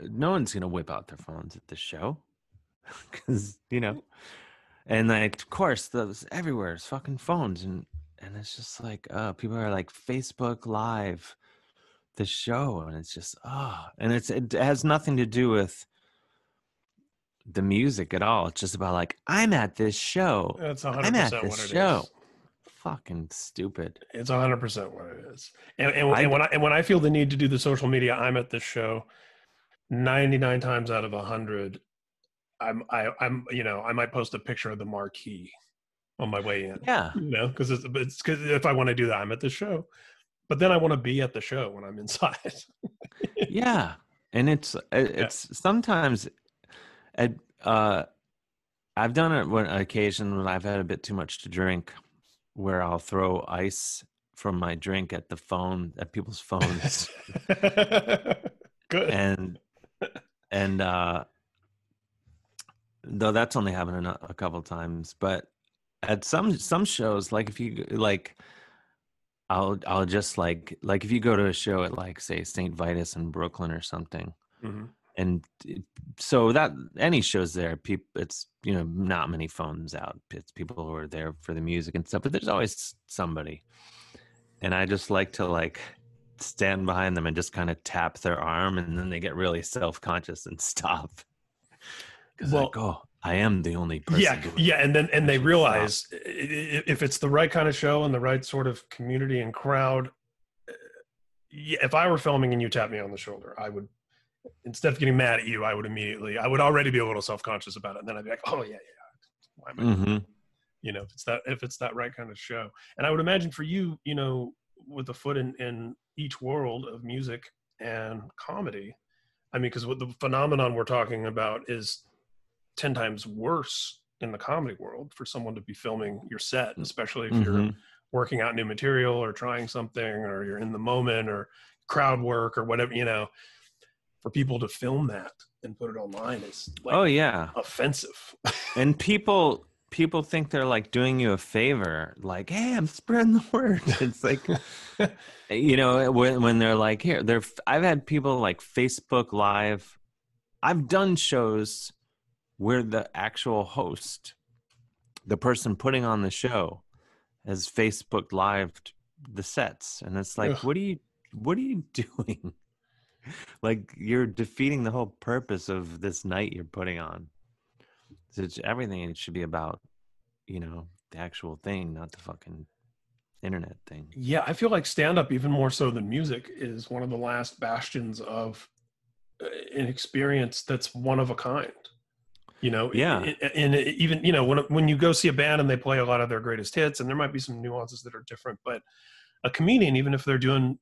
no one's gonna whip out their phones at this show because and like of course those everywhere is fucking phones and it's just like people are like Facebook Live the show, and it's just and it has nothing to do with the music at all. It's just about like I'm at this show. That's 100% I'm at this what it show. Is. Fucking stupid. It's 100% what it is. And when I feel the need to do the social media, I'm at this show. 99 times out of 100, I might post a picture of the marquee on my way in. Yeah, because if I want to do that, I'm at this show. But then I want to be at the show when I'm inside. Yeah. And it's sometimes I've done it on occasion when I've had a bit too much to drink where I'll throw ice from my drink at the phone, at people's phones. Good. And though that's only happened a couple of times, but at some shows, like if you like, I'll just like if you go to a show at like say St. Vitus in Brooklyn or something, mm-hmm. and so that any shows there, people it's not many phones out. It's people who are there for the music and stuff, but there's always somebody, and I just like to like stand behind them and just kind of tap their arm, and then they get really self-conscious and stop. Because I am the only person. Yeah, and they realize if it's the right kind of show and the right sort of community and crowd. If I were filming and you tapped me on the shoulder, I would, instead of getting mad at you, I would already be a little self-conscious about it, and then I'd be like, oh yeah, why am I? Mm-hmm. If it's that right kind of show, and I would imagine for you, with a foot in each world of music and comedy, I mean, because what the phenomenon we're talking about is 10 times worse in the comedy world for someone to be filming your set, especially if mm-hmm. you're working out new material or trying something, or you're in the moment or crowd work or whatever, for people to film that and put it online is like offensive. And people think they're like doing you a favor. Like, hey, I'm spreading the word. It's like, when they're like here, I've had people like Facebook Live. I've done shows where the actual host, the person putting on the show, has Facebook Lived the sets. And it's like, what are you doing? Like, you're defeating the whole purpose of this night you're putting on. So it's everything. It should be about, the actual thing, not the fucking internet thing. Yeah, I feel like stand-up, even more so than music, is one of the last bastions of an experience that's one of a kind. When you go see a band and they play a lot of their greatest hits, and there might be some nuances that are different, but a comedian, even if they're doing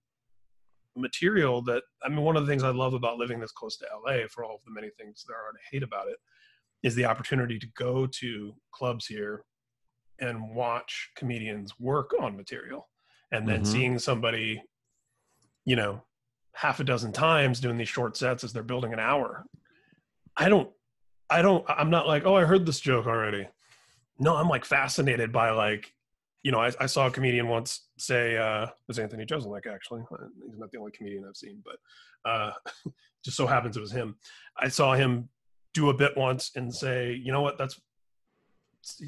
material that, I mean, one of the things I love about living this close to LA, for all of the many things there are to hate about it, is the opportunity to go to clubs here and watch comedians work on material. And then seeing somebody, you know, half a dozen times doing these short sets as they're building an hour. I'm not like, oh, I heard this joke already. No, I'm like fascinated by, like, you know, I saw a comedian once say, it was Anthony Jeselnik, actually. He's not the only comedian I've seen, but just so happens it was him. I saw him do a bit once and say, you know what,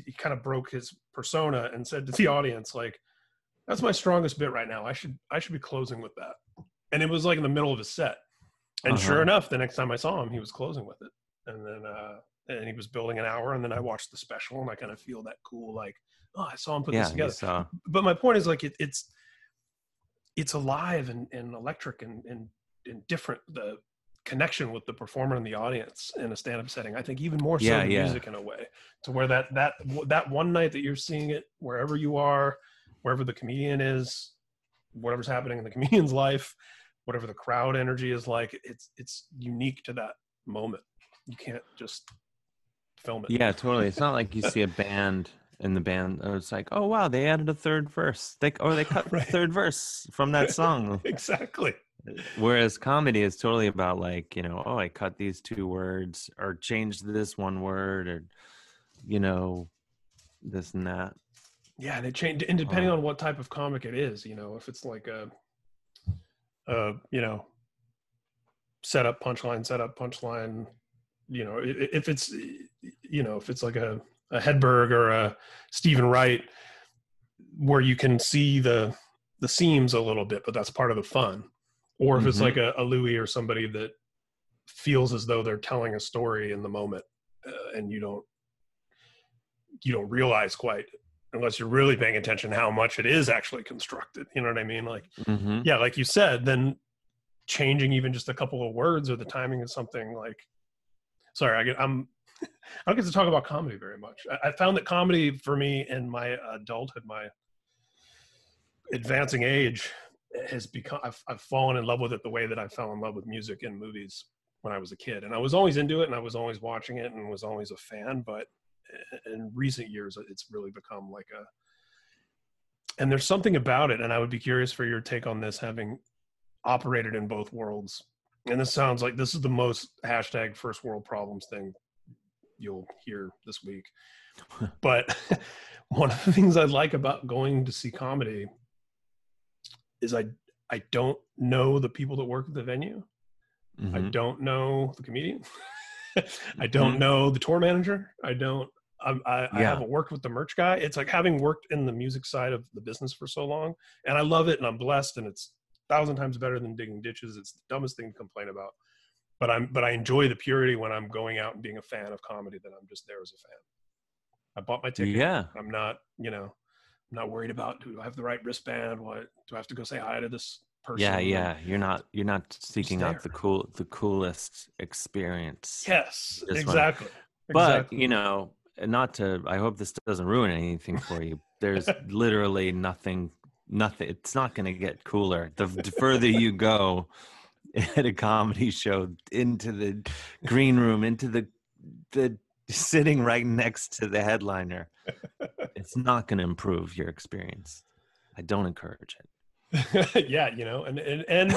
he kind of broke his persona and said to the audience, like, that's my strongest bit right now. I should be closing with that. And it was like in the middle of his set. And sure enough, the next time I saw him, he was closing with it. And then and he was building an hour. And then I watched the special and I kind of feel that cool, like, oh, I saw him put this together. But my point is, like, it's alive and electric and different, the connection with the performer and the audience in a stand-up setting. I think even more so than music, in a way, to where that one night that you're seeing it, wherever you are, wherever the comedian is, whatever's happening in the comedian's life, whatever the crowd energy is like, it's unique to that moment. You can't just film it. Yeah, totally. It's not like you see a band and the band, it's like, oh, wow, they added a third verse. They cut the third verse from that song. Exactly. Whereas comedy is totally about, like, you know, oh, I cut these two words or changed this one word, or, you know, this and that. Yeah, they change, and depending on what type of comic it is, you know, if it's like a you know, setup, punchline, you know, if it's, you know, if it's like a Hedberg or a Stephen Wright, where you can see the seams a little bit, but that's part of the fun. Or if it's like a Louis or somebody that feels as though they're telling a story in the moment, and you don't realize quite, unless you're really paying attention, how much it is actually constructed. You know what I mean? Like, yeah, like you said, then changing even just a couple of words or the timing of something, like, sorry, I don't get to talk about comedy very much. I found that comedy for me in my adulthood, my advancing age, has become, I've fallen in love with it the way that I fell in love with music and movies when I was a kid. And I was always into it and I was always watching it and was always a fan, but in recent years it's really become like and there's something about it, and I would be curious for your take on this, having operated in both worlds. And this sounds like this is the most hashtag first world problems thing you'll hear this week, but one of the things I like about going to see comedy is I don't know the people that work at the venue. I don't know the comedian. I don't know the tour manager. I haven't worked with the merch guy. It's like having worked in the music side of the business for so long, and I love it and I'm blessed, and it's 1,000 times better than digging ditches. It's the dumbest thing to complain about, but I enjoy the purity when I'm going out and being a fan of comedy, that I'm just there as a fan. I bought my ticket. Yeah. I'm not, you know, I'm not worried about, do I have the right wristband? What do I have to go say hi to this person? Yeah, yeah. You're not seeking out the coolest experience. Yes, exactly. But you know, I hope this doesn't ruin anything for you. There's literally nothing. It's not going to get cooler the further you go at a comedy show, into the green room, into the sitting right next to the headliner. It's not going to improve your experience. I don't encourage it. Yeah, you know, and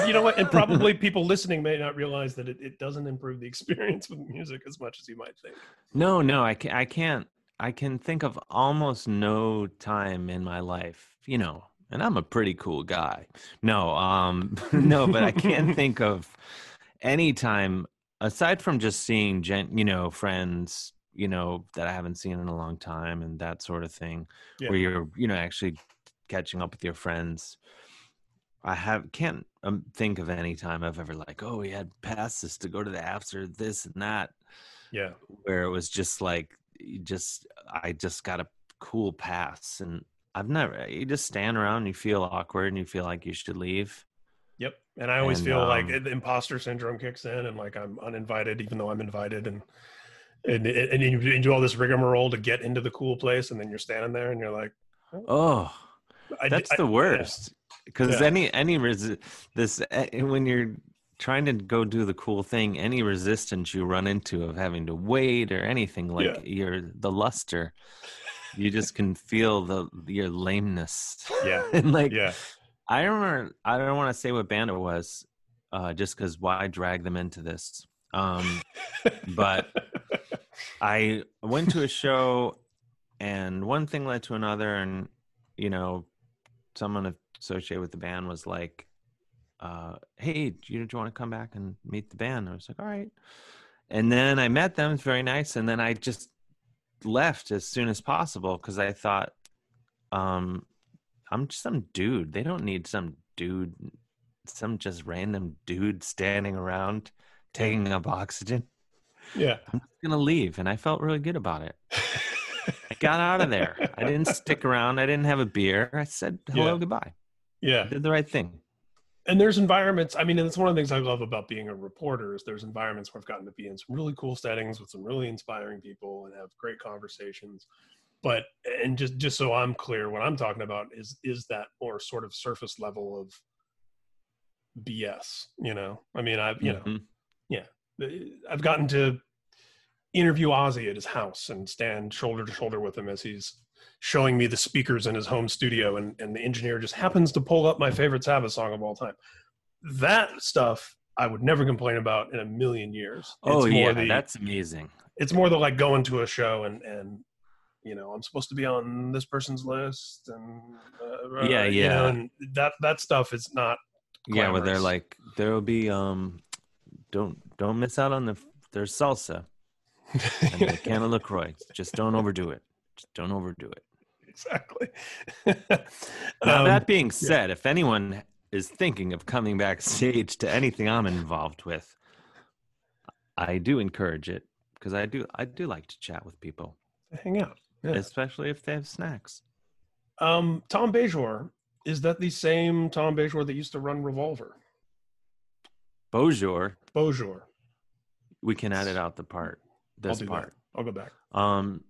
you know what? And probably people listening may not realize that it doesn't improve the experience with music as much as you might think. No, I can't. I can think of almost no time in my life, you know, and I'm a pretty cool guy. No, but I can't think of any time aside from just seeing, you know, friends, you know, that I haven't seen in a long time and that sort of thing, where you're, you know, actually catching up with your friends. I can't think of any time I've ever, like, oh, we had passes to go to the after this and that. Yeah. Where it was just like, I just got a cool pass, and you just stand around and you feel awkward and you feel like you should leave. Yep. And I always feel like imposter syndrome kicks in, and like I'm uninvited, even though I'm invited, and you do all this rigmarole to get into the cool place, and then you're standing there and you're like, oh, that's the worst. Because when you're trying to go do the cool thing, any resistance you run into of having to wait or anything, like you're the luster, you just can feel your lameness. Yeah. And I remember, I don't want to say what band it was, just because why drag them into this? But I went to a show, and one thing led to another, and someone associated with the band was like, hey, do you want to come back and meet the band? I was like, all right. And then I met them. It's very nice. And then I just left as soon as possible, because I thought, I'm just some dude. They don't need some just random dude standing around taking up oxygen. Yeah. I'm just going to leave. And I felt really good about it. I got out of there. I didn't stick around. I didn't have a beer. I said hello, goodbye. Yeah. I did the right thing. And there's environments, and it's one of the things I love about being a reporter is there's environments where I've gotten to be in some really cool settings with some really inspiring people and have great conversations. But, and just so I'm clear, what I'm talking about is that more sort of surface level of BS, I've gotten to interview Ozzy at his house and stand shoulder to shoulder with him as he's showing me the speakers in his home studio, and the engineer just happens to pull up my favorite Sabbath song of all time. That stuff I would never complain about in a million years. Oh, that's amazing. It's more the going to a show and I'm supposed to be on this person's list and that stuff is not glamorous. Yeah, where they're like, there'll be don't miss out on there's salsa and the can of LaCroix. Just don't overdo it. Exactly. Now, that being said, if anyone is thinking of coming backstage to anything I'm involved with, I do encourage it, because I do like to chat with people. Hang out. Yeah. Especially if they have snacks. Tom Bajor, is that the same Tom Bajor that used to run Revolver? Bajor. We can edit out the part. I'll go back. Tom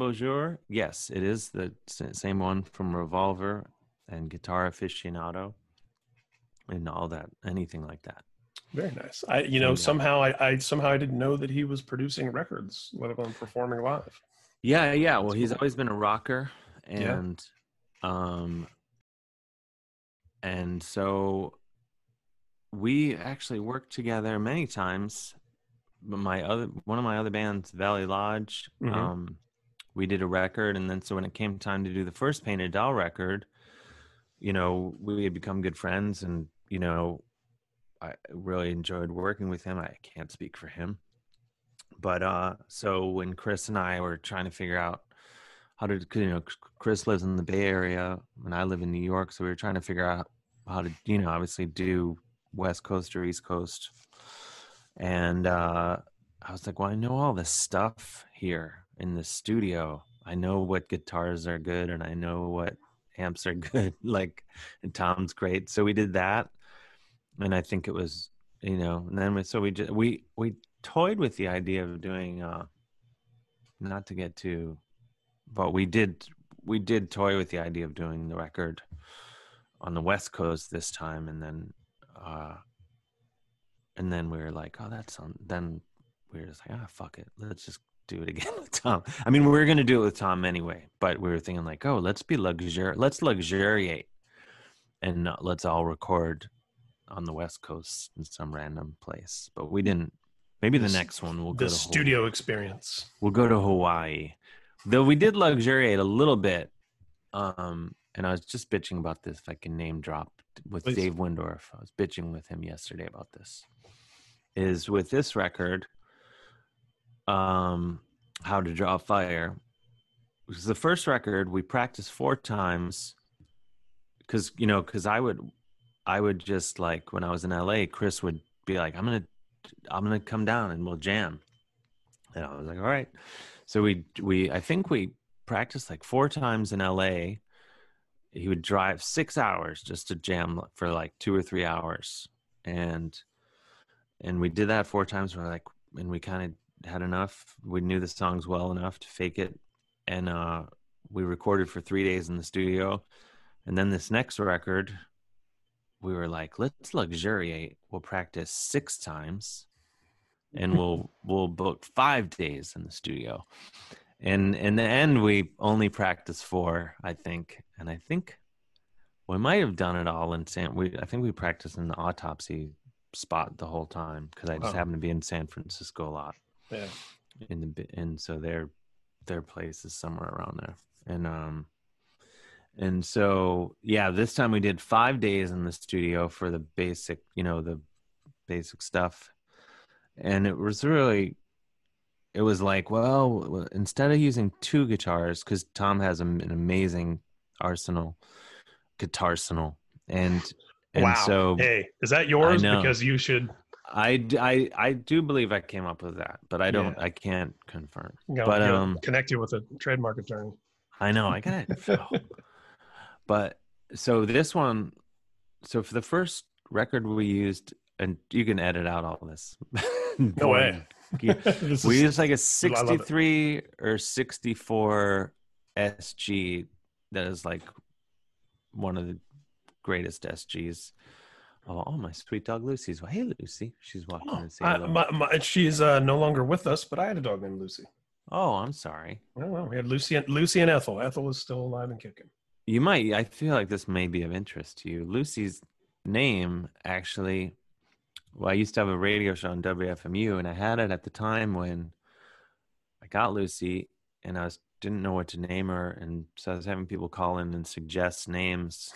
Bajor, yes, it is the same one from Revolver and Guitar Aficionado and all that, anything like that. Very nice. I didn't know that he was producing records, let alone performing live. Yeah. Well, he's always been a rocker, and so we actually worked together many times. But one of my other bands, Valley Lodge, we did a record, and then so when it came time to do the first Painted Doll record, we had become good friends, and I really enjoyed working with him. I can't speak for him, but so when Chris and I were trying to figure out how to, Chris lives in the Bay Area and I live in New York, so we were trying to figure out how to, obviously do West Coast or East Coast. And I was like, well, I know all this stuff here in the studio. I know what guitars are good, and I know what amps are good. And Tom's great. So we did that, and I think it was, And then we toyed with the idea of doing, not to get too, but we did toy with the idea of doing the record on the West Coast this time, and then. And then we were like, oh, that's on. Then we were just like, ah, fuck it. Let's just do it again with Tom. We were going to do it with Tom anyway, but we were thinking like, oh, let's be Let's luxuriate. And let's all record on the West Coast in some random place. But we didn't. Maybe the next one we'll go to Hawaii. The studio experience. We'll go to Hawaii. Though we did luxuriate a little bit. And I was just bitching about this, if I can name drop, with Please. Dave Windorf. I was bitching with him yesterday about this. Is with this record, How to Draw Fire, which is the first record we practiced 4 times, because I would just like, when I was in LA, Chris would be like, I'm gonna come down and we'll jam, and I was like, all right. So we I think we practiced like 4 times in LA. He would drive 6 hours just to jam for 2 or 3 hours. And we did that 4 times. And we kind of had enough. We knew the songs well enough to fake it. And we recorded for 3 days in the studio. And then this next record, we were like, let's luxuriate. We'll practice 6 times and we'll book 5 days in the studio. And in the end, we only practiced 4, I think. And I think we might have done it all in I think we practiced in the Autopsy spot the whole time because I just happened to be in San Francisco a lot. Yeah. And so their place is somewhere around there. And so, yeah, this time we did 5 days in the studio for the basic, the basic stuff. And it was like, well, instead of using 2 guitars, because Tom has an amazing guitarsenal. And wow. So, hey, is that yours? Because you should. I do believe I came up with that, but I don't. Yeah. I can't confirm. No, but connected with a trademark attorney. I know. I got it. But so this one, so for the first record we used, and you can edit out all this. No way. We used like a 63 or 64 SG. That is like one of the greatest SGs. Oh, my sweet dog Lucy's. Well, hey, Lucy. She's walking in and saying hello. She's no longer with us, but I had a dog named Lucy. Oh, I'm sorry. Oh, well, we had Lucy and Ethel. Ethel is still alive and kicking. I feel like this may be of interest to you. Lucy's name, actually, I used to have a radio show on WFMU, and I had it at the time when I got Lucy, and I didn't know what to name her, and so I was having people call in and suggest names,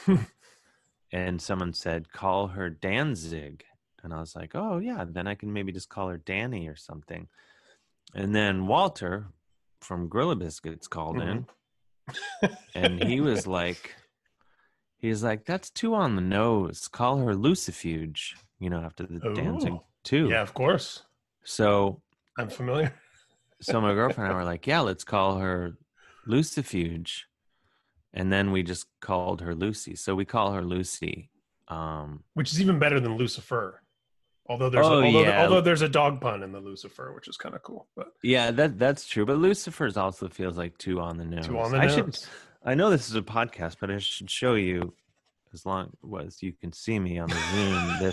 and someone said, call her Danzig, and I was like, oh, yeah, then I can maybe just call her Danny or something. And then Walter from Gorilla Biscuits called in, and he was like, that's too on the nose. Call her Lucifuge, after the dancing too. Yeah, of course. So I'm familiar. So my girlfriend and I were like, yeah, let's call her Lucifuge. And then we just called her Lucy. So we call her Lucy. Which is even better than Lucifer. Although there's a dog pun in the Lucifer, which is kind of cool. But yeah, that's true. But Lucifer's also feels like too on the nose. I know this is a podcast, but I should show you, as long as you can see me on the Zoom.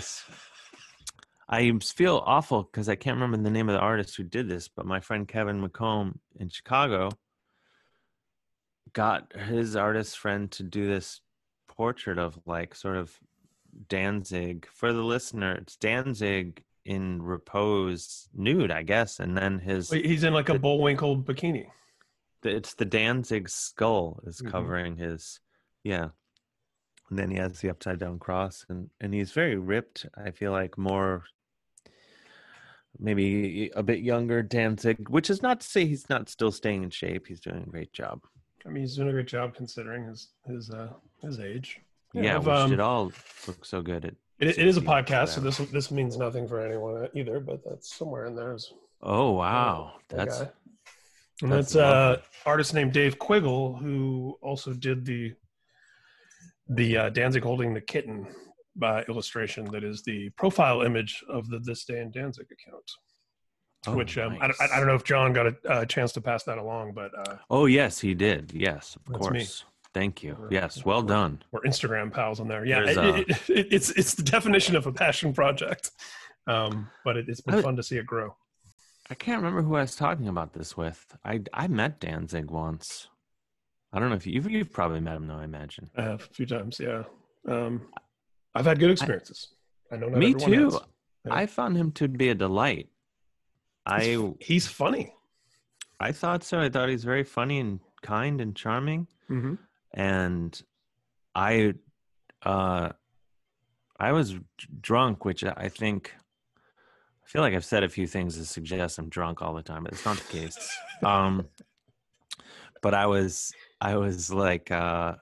I feel awful because I can't remember the name of the artist who did this, but my friend Kevin McComb in Chicago got his artist friend to do this portrait of like sort of Danzig. For the listener, it's Danzig in repose, nude, I guess, and then he's in like a Bullwinkle bikini. It's the Danzig skull is covering his, and then he has the upside down cross, and he's very ripped. I feel like more, maybe a bit younger Danzig, which is not to say he's not still staying in shape. He's doing a great job. I mean, he's doing a great job considering his age. Yeah, we should all look so good at. It is a podcast, so this means nothing for anyone either. But that's somewhere in there. Oh wow, that's artist named Dave Quiggle, who also did the Danzig holding the kitten by illustration that is the profile image of the This Day in Danzig account. Which nice. I don't know if John got a chance to pass that along, but oh yes, he did. Yes, of course. Me. Thank you. Yes, well done. We're Instagram pals on there. Yeah, it's the definition of a passion project, but it's been fun to see it grow. I can't remember who I was talking about this with. I met Danzig once. I don't know if you've probably met him though. I imagine I have a few times. Yeah, I've had good experiences. I know. Not me too. Yeah. I found him to be a delight. He's funny. I thought so. I thought he's very funny and kind and charming. Mm-hmm. And I was drunk, which I feel like I've said a few things that suggest I'm drunk all the time, but it's not the case. But I was like, I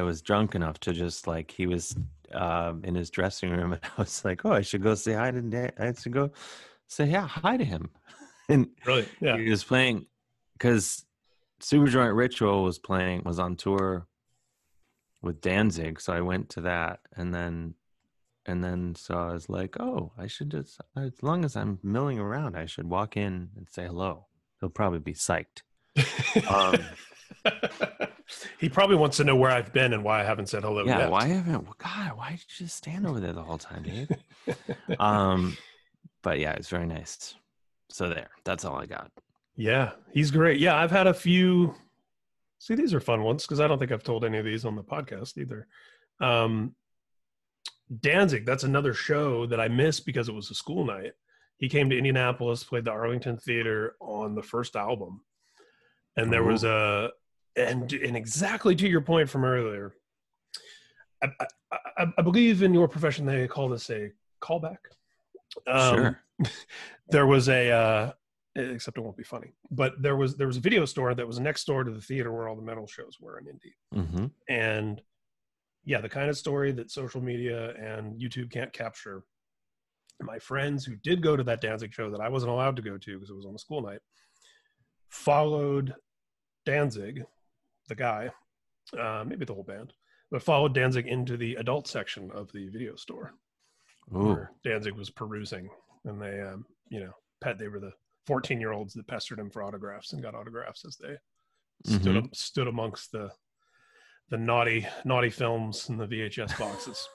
was drunk enough to just like, he was in his dressing room, and I was like, oh, I should go say hi to Dan. I should go say hi to him. And really? Yeah. He was playing because Supergiant Ritual was on tour with Danzig, so I went to that, and then so I was like, oh, I should just, as long as I'm milling around, I should walk in and say hello. He'll probably be psyched. He probably wants to know where I've been and why I haven't said hello. Yeah, why haven't? God, why did you just stand over there the whole time, dude? But yeah, it's very nice. So there, that's all I got. Yeah, he's great. Yeah, I've had a few. See, these are fun ones because I don't think I've told any of these on the podcast either. Danzig, that's another show that I missed because it was a school night. He came to Indianapolis, played the Arlington Theater on the first album. And there was a, and exactly to your point from earlier, I believe in your profession, they call this a callback. Sure. There was a, except it won't be funny, but there was a video store that was next door to the theater where all the metal shows were in Indy. Mm-hmm. And yeah, the kind of story that social media and YouTube can't capture. My friends who did go to that Danzig show that I wasn't allowed to go to because it was on a school night, followed Danzig, the guy, maybe the whole band, but followed Danzig into the adult section of the video store. Ooh. Where Danzig was perusing, and they, they were the 14-year-olds that pestered him for autographs and got autographs as they stood amongst the naughty films and the VHS boxes.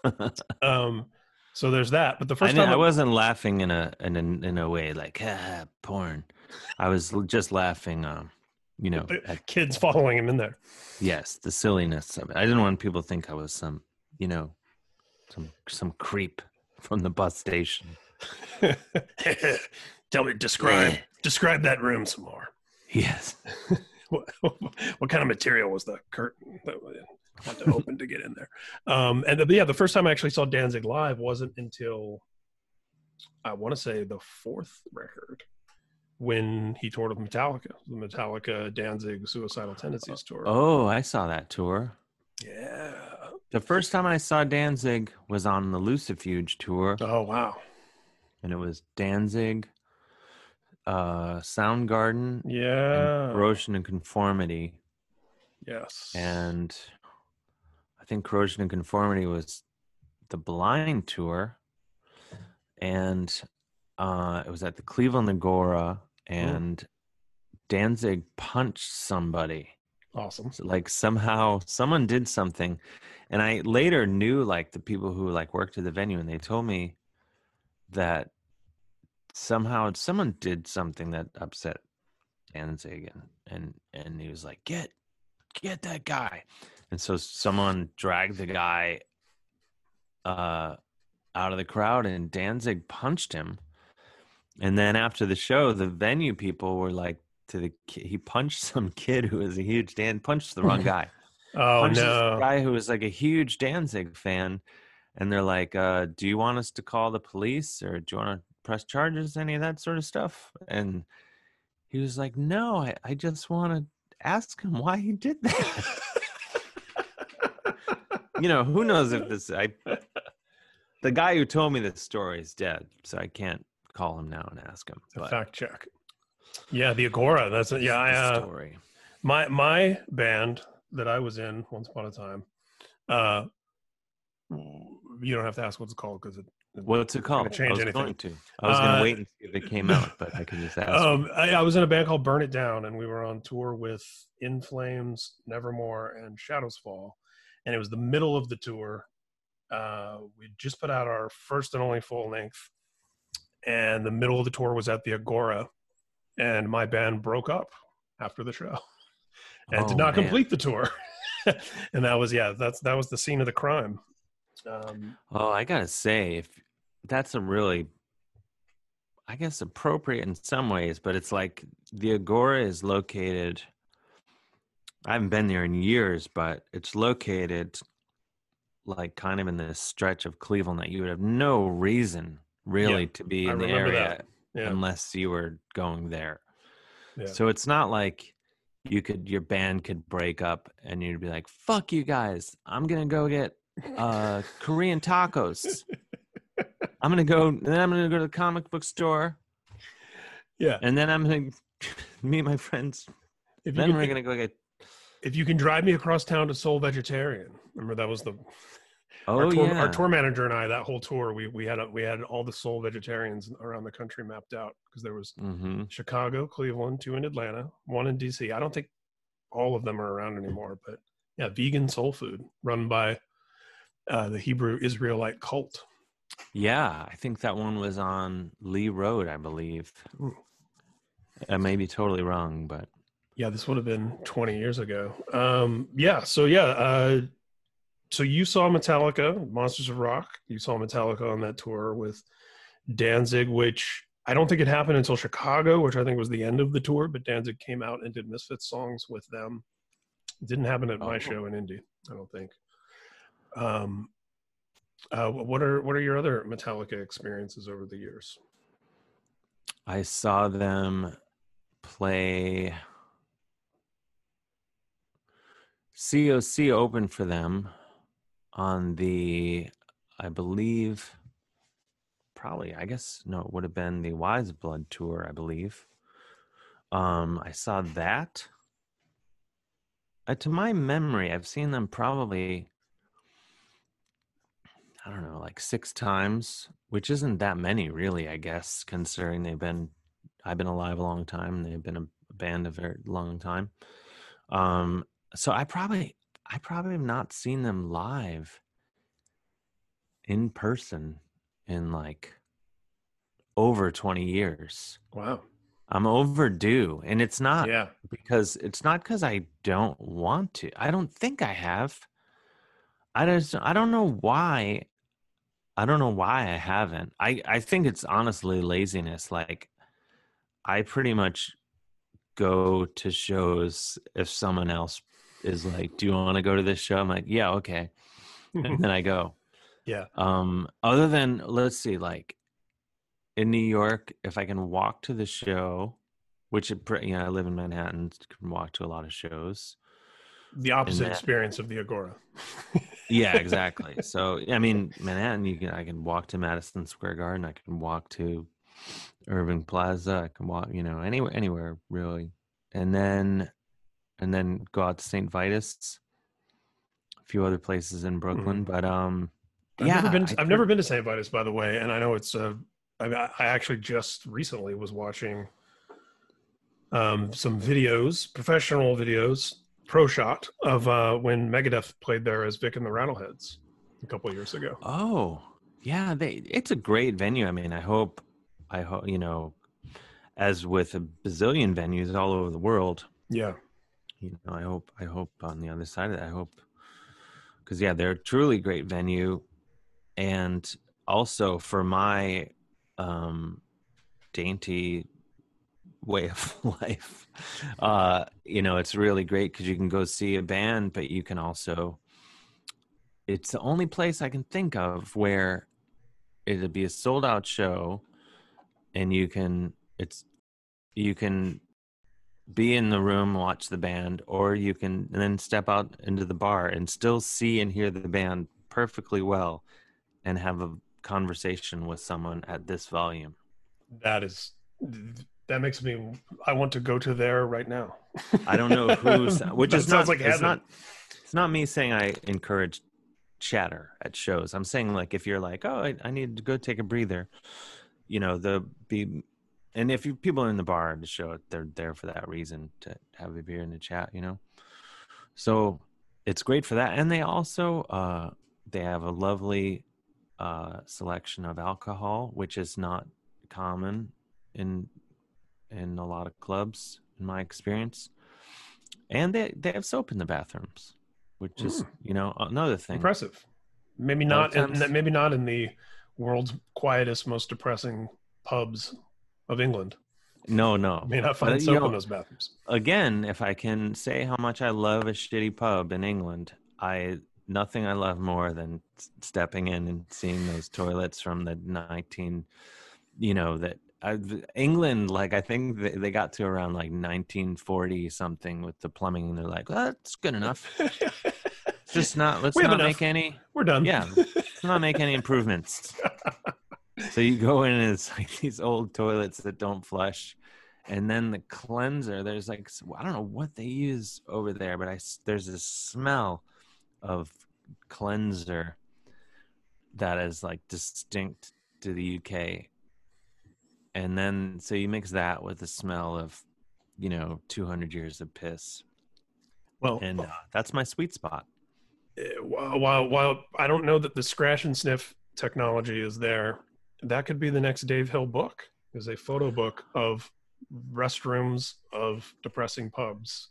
So there's that. But the first time I wasn't laughing in a way like porn. I was just laughing, at kids following him in there. Yes, the silliness of it. I didn't want people to think I was some creep from the bus station. Tell me, describe that room some more. Yes. What kind of material was the curtain that had to open to get in there? The first time I actually saw Danzig live wasn't until I want to say the fourth record when he toured with Metallica, the Metallica Danzig Suicidal Tendencies tour. Oh, I saw that tour. Yeah. The first time I saw Danzig was on the Lucifuge tour. Oh, wow. And it was Danzig, Soundgarden, yeah, and Corrosion and Conformity. Yes. And I think Corrosion and Conformity was the Blind tour, and it was at the Cleveland Agora, and Danzig punched somebody. Awesome. So, like, somehow someone did something, and I later knew, like, the people who, like, worked at the venue, and they told me that somehow someone did something that upset Danzig, and he was like, get that guy. And so someone dragged the guy out of the crowd, and Danzig punched him. And then after the show, the venue people were like, he punched some kid who was a huge punched the wrong guy. The guy who was like a huge Danzig fan. And they're like, do you want us to call the police, or do you want to press charges, any of that sort of stuff? And he was like, no, I just want to ask him why he did that. Who knows if the guy who told me this story is dead, so I can't call him now and ask him. But fact check. Yeah, the Agora. That's it. Yeah, story. My band that I was in once upon a time. You don't have to ask what it's called because it. What's it called? I was going to wait and see if it came out, but I can just ask. I was in a band called Burn It Down, and we were on tour with In Flames, Nevermore, and Shadows Fall. And it was the middle of the tour. We just put out our first and only full length, and the middle of the tour was at the Agora, and my band broke up after the show and did not complete the tour. And that was that was the scene of the crime. I gotta say, if that's a really, I guess, appropriate in some ways, but it's like the Agora is located, I haven't been there in years, but it's located like kind of in this stretch of Cleveland that you would have no reason really to be in the area unless you were going there. Yeah. So it's not like your band could break up and you'd be like, fuck you guys, I'm gonna go get Korean tacos. I'm gonna go to the comic book store. Yeah, and then I'm gonna meet my friends. If you can drive me across town to Soul Vegetarian. Remember that was our tour manager and I. That whole tour, we had all the Soul Vegetarians around the country mapped out because there was Chicago, Cleveland, 2 in Atlanta, 1 in DC. I don't think all of them are around anymore. But yeah, vegan soul food run by the Hebrew Israelite cult. Yeah, I think that one was on Lee Road, I believe. Ooh. I may be totally wrong, but yeah, this would have been 20 years ago. So you saw Metallica, Monsters of Rock. You saw Metallica on that tour with Danzig, which I don't think it happened until Chicago, which I think was the end of the tour, but Danzig came out and did Misfits songs with them. It didn't happen at my show in Indy, I don't think. What are your other Metallica experiences over the years? I saw them play COC open for them on the, I believe, probably, I guess, no, it would have been the Wise Blood tour, I believe. I saw that. To my memory, I've seen them probably, I don't know, like 6 times, which isn't that many really, I guess, considering I've been alive a long time. They've been a band a very long time. So I probably have not seen them live in person in like over 20 years. Wow. I'm overdue. And it's not because I don't want to. I don't think I have. I don't know why I haven't. I think it's honestly laziness. Like, I pretty much go to shows if someone else is like, do you want to go to this show? I'm like, yeah, okay. And then I go. Yeah. Other than, let's see, like in New York, if I can walk to the show, which, I live in Manhattan, can walk to a lot of shows. The opposite experience of the Agora. Yeah, exactly. So, I mean, Manhattan, I can walk to Madison Square Garden. I can walk to Irving Plaza. I can walk, anywhere really. And then go out to St. Vitus, a few other places in Brooklyn. Mm-hmm. But I've never been to St. Vitus, by the way. And I know it's I actually just recently was watching some videos, professional videos, pro shot of when Megadeth played there as Vic and the Rattleheads a couple of years ago. Oh, yeah, it's a great venue. I mean, I hope as with a bazillion venues all over the world. Yeah, I hope on the other side of that, because they're a truly great venue, and also for my dainty way of life, it's really great because you can go see a band, but you can also, it's the only place I can think of where it'd be a sold out show and you can be in the room, watch the band, or you can then step out into the bar and still see and hear the band perfectly well and have a conversation with someone at this volume. That makes me, I want to go to there right now. I don't know who's, which is not, like it's not me saying I encourage chatter at shows. I'm saying, like, if you're like, oh, I need to go take a breather, and if people are in the bar at the show, they're there for that reason, to have a beer and to chat, So it's great for that. And they also, they have a lovely selection of alcohol, which is not common in a lot of clubs, in my experience. And they have soap in the bathrooms, which is, another thing. Impressive. Maybe not in the world's quietest, most depressing pubs of England. No. You may not find soap in those bathrooms. Again, if I can say how much I love a shitty pub in England, nothing I love more than stepping in and seeing those toilets from the 19, England, like, I think they got to around like 1940 something with the plumbing, and they're like, well, that's good enough. We're done. Yeah, let's not make any improvements. So you go in and it's like these old toilets that don't flush, and then the cleanser. There's like, I don't know what they use over there, but there's this smell of cleanser that is like distinct to the UK. And then, so you mix that with the smell of, 200 years of piss. Well, and that's my sweet spot. While I don't know that the scratch and sniff technology is there, that could be the next Dave Hill book. Is a photo book of restrooms of depressing pubs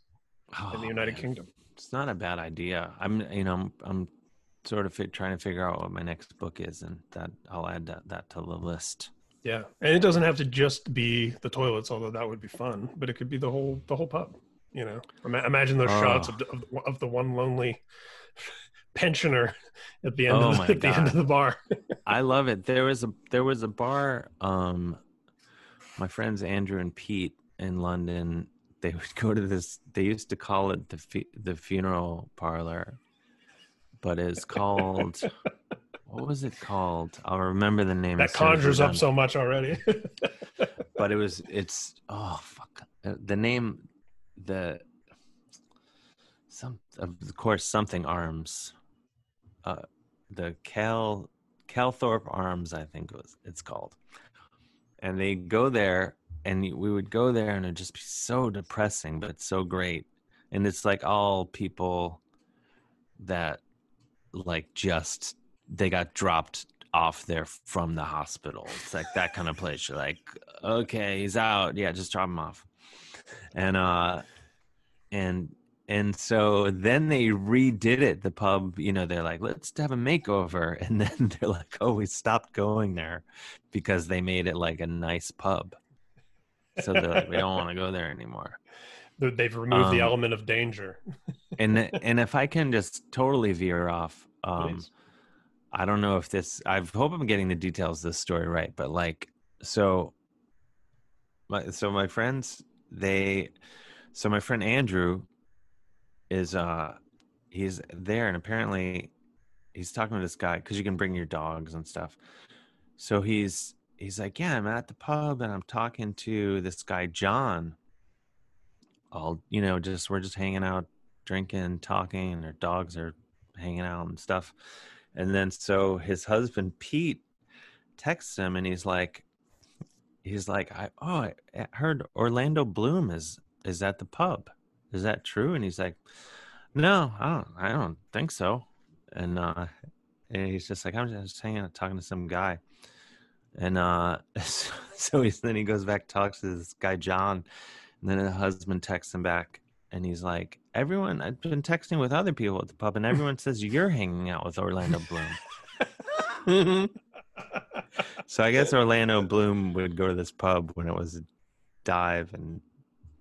in the United Kingdom. It's not a bad idea. I'm sort of trying to figure out what my next book is, and that I'll add that to the list. Yeah, and it doesn't have to just be the toilets, although that would be fun. But it could be the whole pub. You know, imagine those shots of the one lonely pensioner at the end end of the bar. I love it. There was a bar. My friends Andrew and Pete in London, they would go to this. They used to call it the funeral parlor, but it's called. What was it called? I'll remember the name. That conjures up so much already. But it's fuck the name, something Arms, the Calthorpe Arms, I think it's called. And they go there, and we would go there, and it'd just be so depressing, but so great. And it's like all people that like just. They got dropped off there from the hospital. It's like that kind of place. You're like, okay, he's out. Yeah, just drop him off. And so then they redid it. The pub, you know, they're like, let's have a makeover. And then they're like, oh, we stopped going there because they made it like a nice pub. So they're like, we don't want to go there anymore. They've removed the element of danger. and if I can just totally veer off, please. I don't know if this, I hope I'm getting the details of this story right, but like, my friend Andrew is, he's there, and apparently he's talking to this guy, cause you can bring your dogs and stuff. So he's like, yeah, I'm at the pub and I'm talking to this guy, John. We're just hanging out, drinking, talking, and our dogs are hanging out and stuff. And then so his husband, Pete, texts him, and he's like, I heard Orlando Bloom is at the pub. Is that true? And he's like, no, I don't think so. And he's just like, I'm just hanging out talking to some guy. And so then he goes back, talks to this guy, John, and then the husband texts him back. And he's like, everyone, I've been texting with other people at the pub, and everyone says you're hanging out with Orlando Bloom. So I guess Orlando Bloom would go to this pub when it was a dive and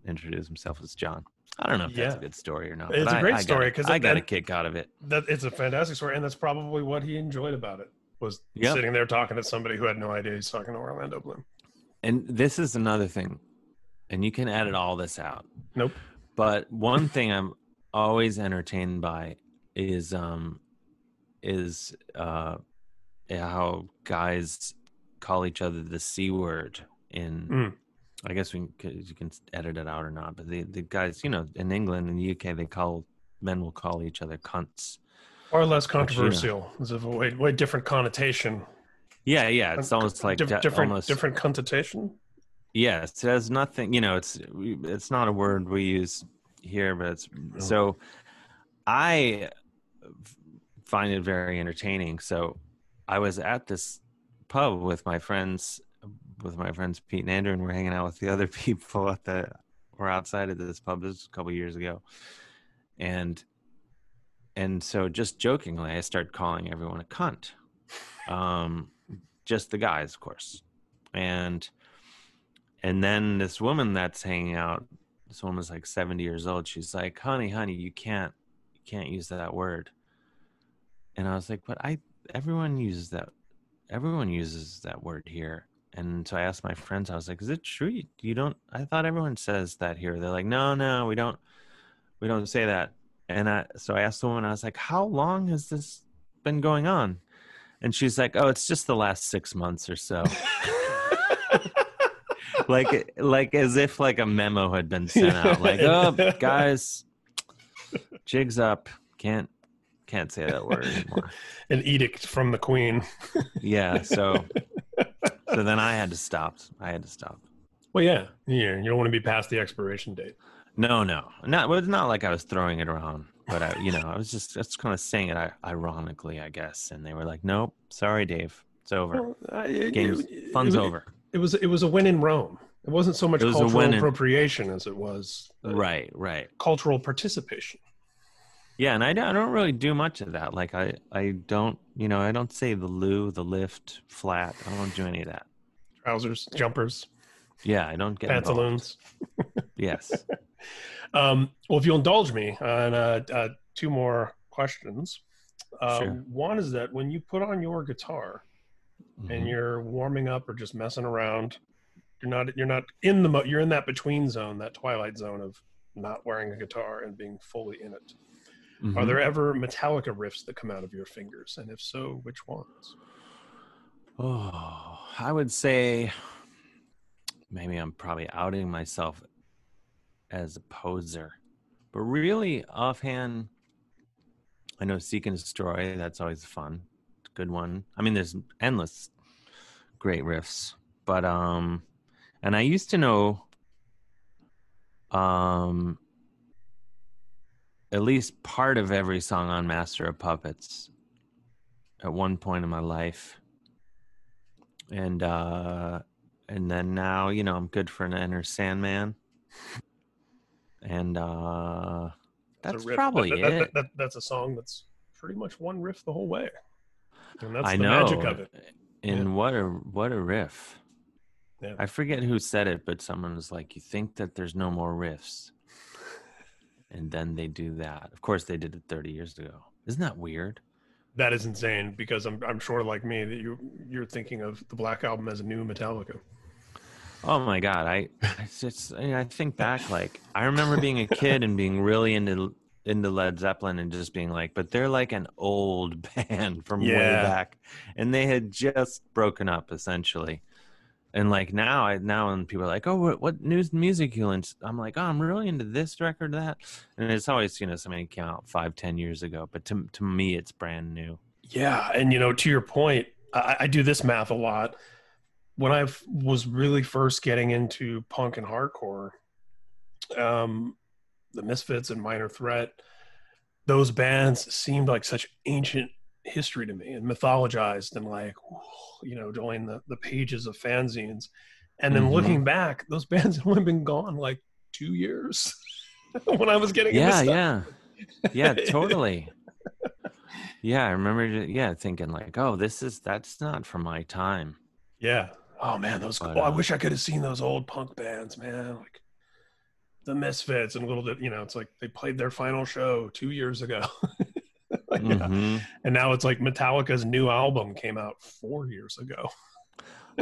introduce himself as John. I don't know if that's a good story or not. It's a great story because I got a kick out of it. It's a fantastic story, and that's probably what he enjoyed about it, was sitting there talking to somebody who had no idea he's talking to Orlando Bloom. And this is another thing, and you can edit all this out. Nope. But one thing I'm always entertained by is how guys call each other the C word in. I guess you can edit it out or not. But the guys, you know, in England and the UK, men will call each other cunts. Far less controversial. It's a way different connotation. Yeah, it's almost like different connotation. Yes, it has nothing, you know, it's not a word we use here, but it's, so I find it very entertaining. So I was at this pub with my friends Pete and Andrew, and we're hanging out with the other people we're outside of this pub. This was a couple of years ago. And so just jokingly, I started calling everyone a cunt. Just the guys, of course. And then this woman that's hanging out, this woman's like 70 years old. She's like, honey, you can't use that word. And I was like, but everyone uses that word here. And so I asked my friends, I was like, is it true? You don't, I thought everyone says that here. They're like, no, we don't say that. And so I asked the woman, I was like, how long has this been going on? And she's like, oh, it's just the last 6 months or so. Like as if like a memo had been sent out. Like, oh, guys, jig's up. Can't say that word anymore. An edict from the queen. Yeah. So then I had to stop. Well, yeah, you don't want to be past the expiration date. No. It's not like I was throwing it around, but I was just kind of saying it ironically, I guess. And they were like, "Nope, sorry, Dave, it's over. Fun's over." It was a win in Rome. It wasn't so much cultural appropriation as it was cultural participation. Yeah, and I don't really do much of that. Like I don't say the loo, the lift, flat. I don't do any of that. Trousers, jumpers. Yeah, I don't get pantaloons. Yes. Well, if you'll indulge me on two more questions. Sure. One is that when you put on your guitar and you're warming up or just messing around, you're not in the you're in that between zone, that twilight zone of not wearing a guitar and being fully in it. Mm-hmm. Are there ever Metallica riffs that come out of your fingers? And if so, which ones? Oh, I would say maybe I'm probably outing myself as a poser, but really offhand, I know Seek and Destroy. That's always fun. Good one. I mean, there's endless great riffs, but, and I used to know, at least part of every song on Master of Puppets at one point in my life. And then now, I'm good for an Enter Sandman. And that's probably it. That's a song that's pretty much one riff the whole way. And that's magic of it. And what a riff. Yeah. I forget who said it, but someone was like, you think that there's no more riffs. And then they do that. Of course, they did it 30 years ago. Isn't that weird? That is insane, because I'm sure, like me, that you're thinking of the Black Album as a new Metallica. Oh my God! I think back, like I remember being a kid and being really into Led Zeppelin and just being like, but they're like an old band from way back, and they had just broken up essentially. And like now when people are like, oh, what new music you into? I'm like, oh, I'm really into this record, that. And it's always, something came out 5-10 years ago. But to me, it's brand new. Yeah. And, to your point, I do this math a lot. When I was really first getting into punk and hardcore, the Misfits and Minor Threat, those bands seemed like such ancient history to me and mythologized and during the pages of fanzines, and then looking back, those bands had only been gone like 2 years when I was getting into stuff. Totally. I remember thinking like, oh, that's not for my time. Oh man, those I wish I could have seen those old punk bands, man, like the Misfits and little bit, it's like they played their final show 2 years ago. And now it's like Metallica's new album came out 4 years ago.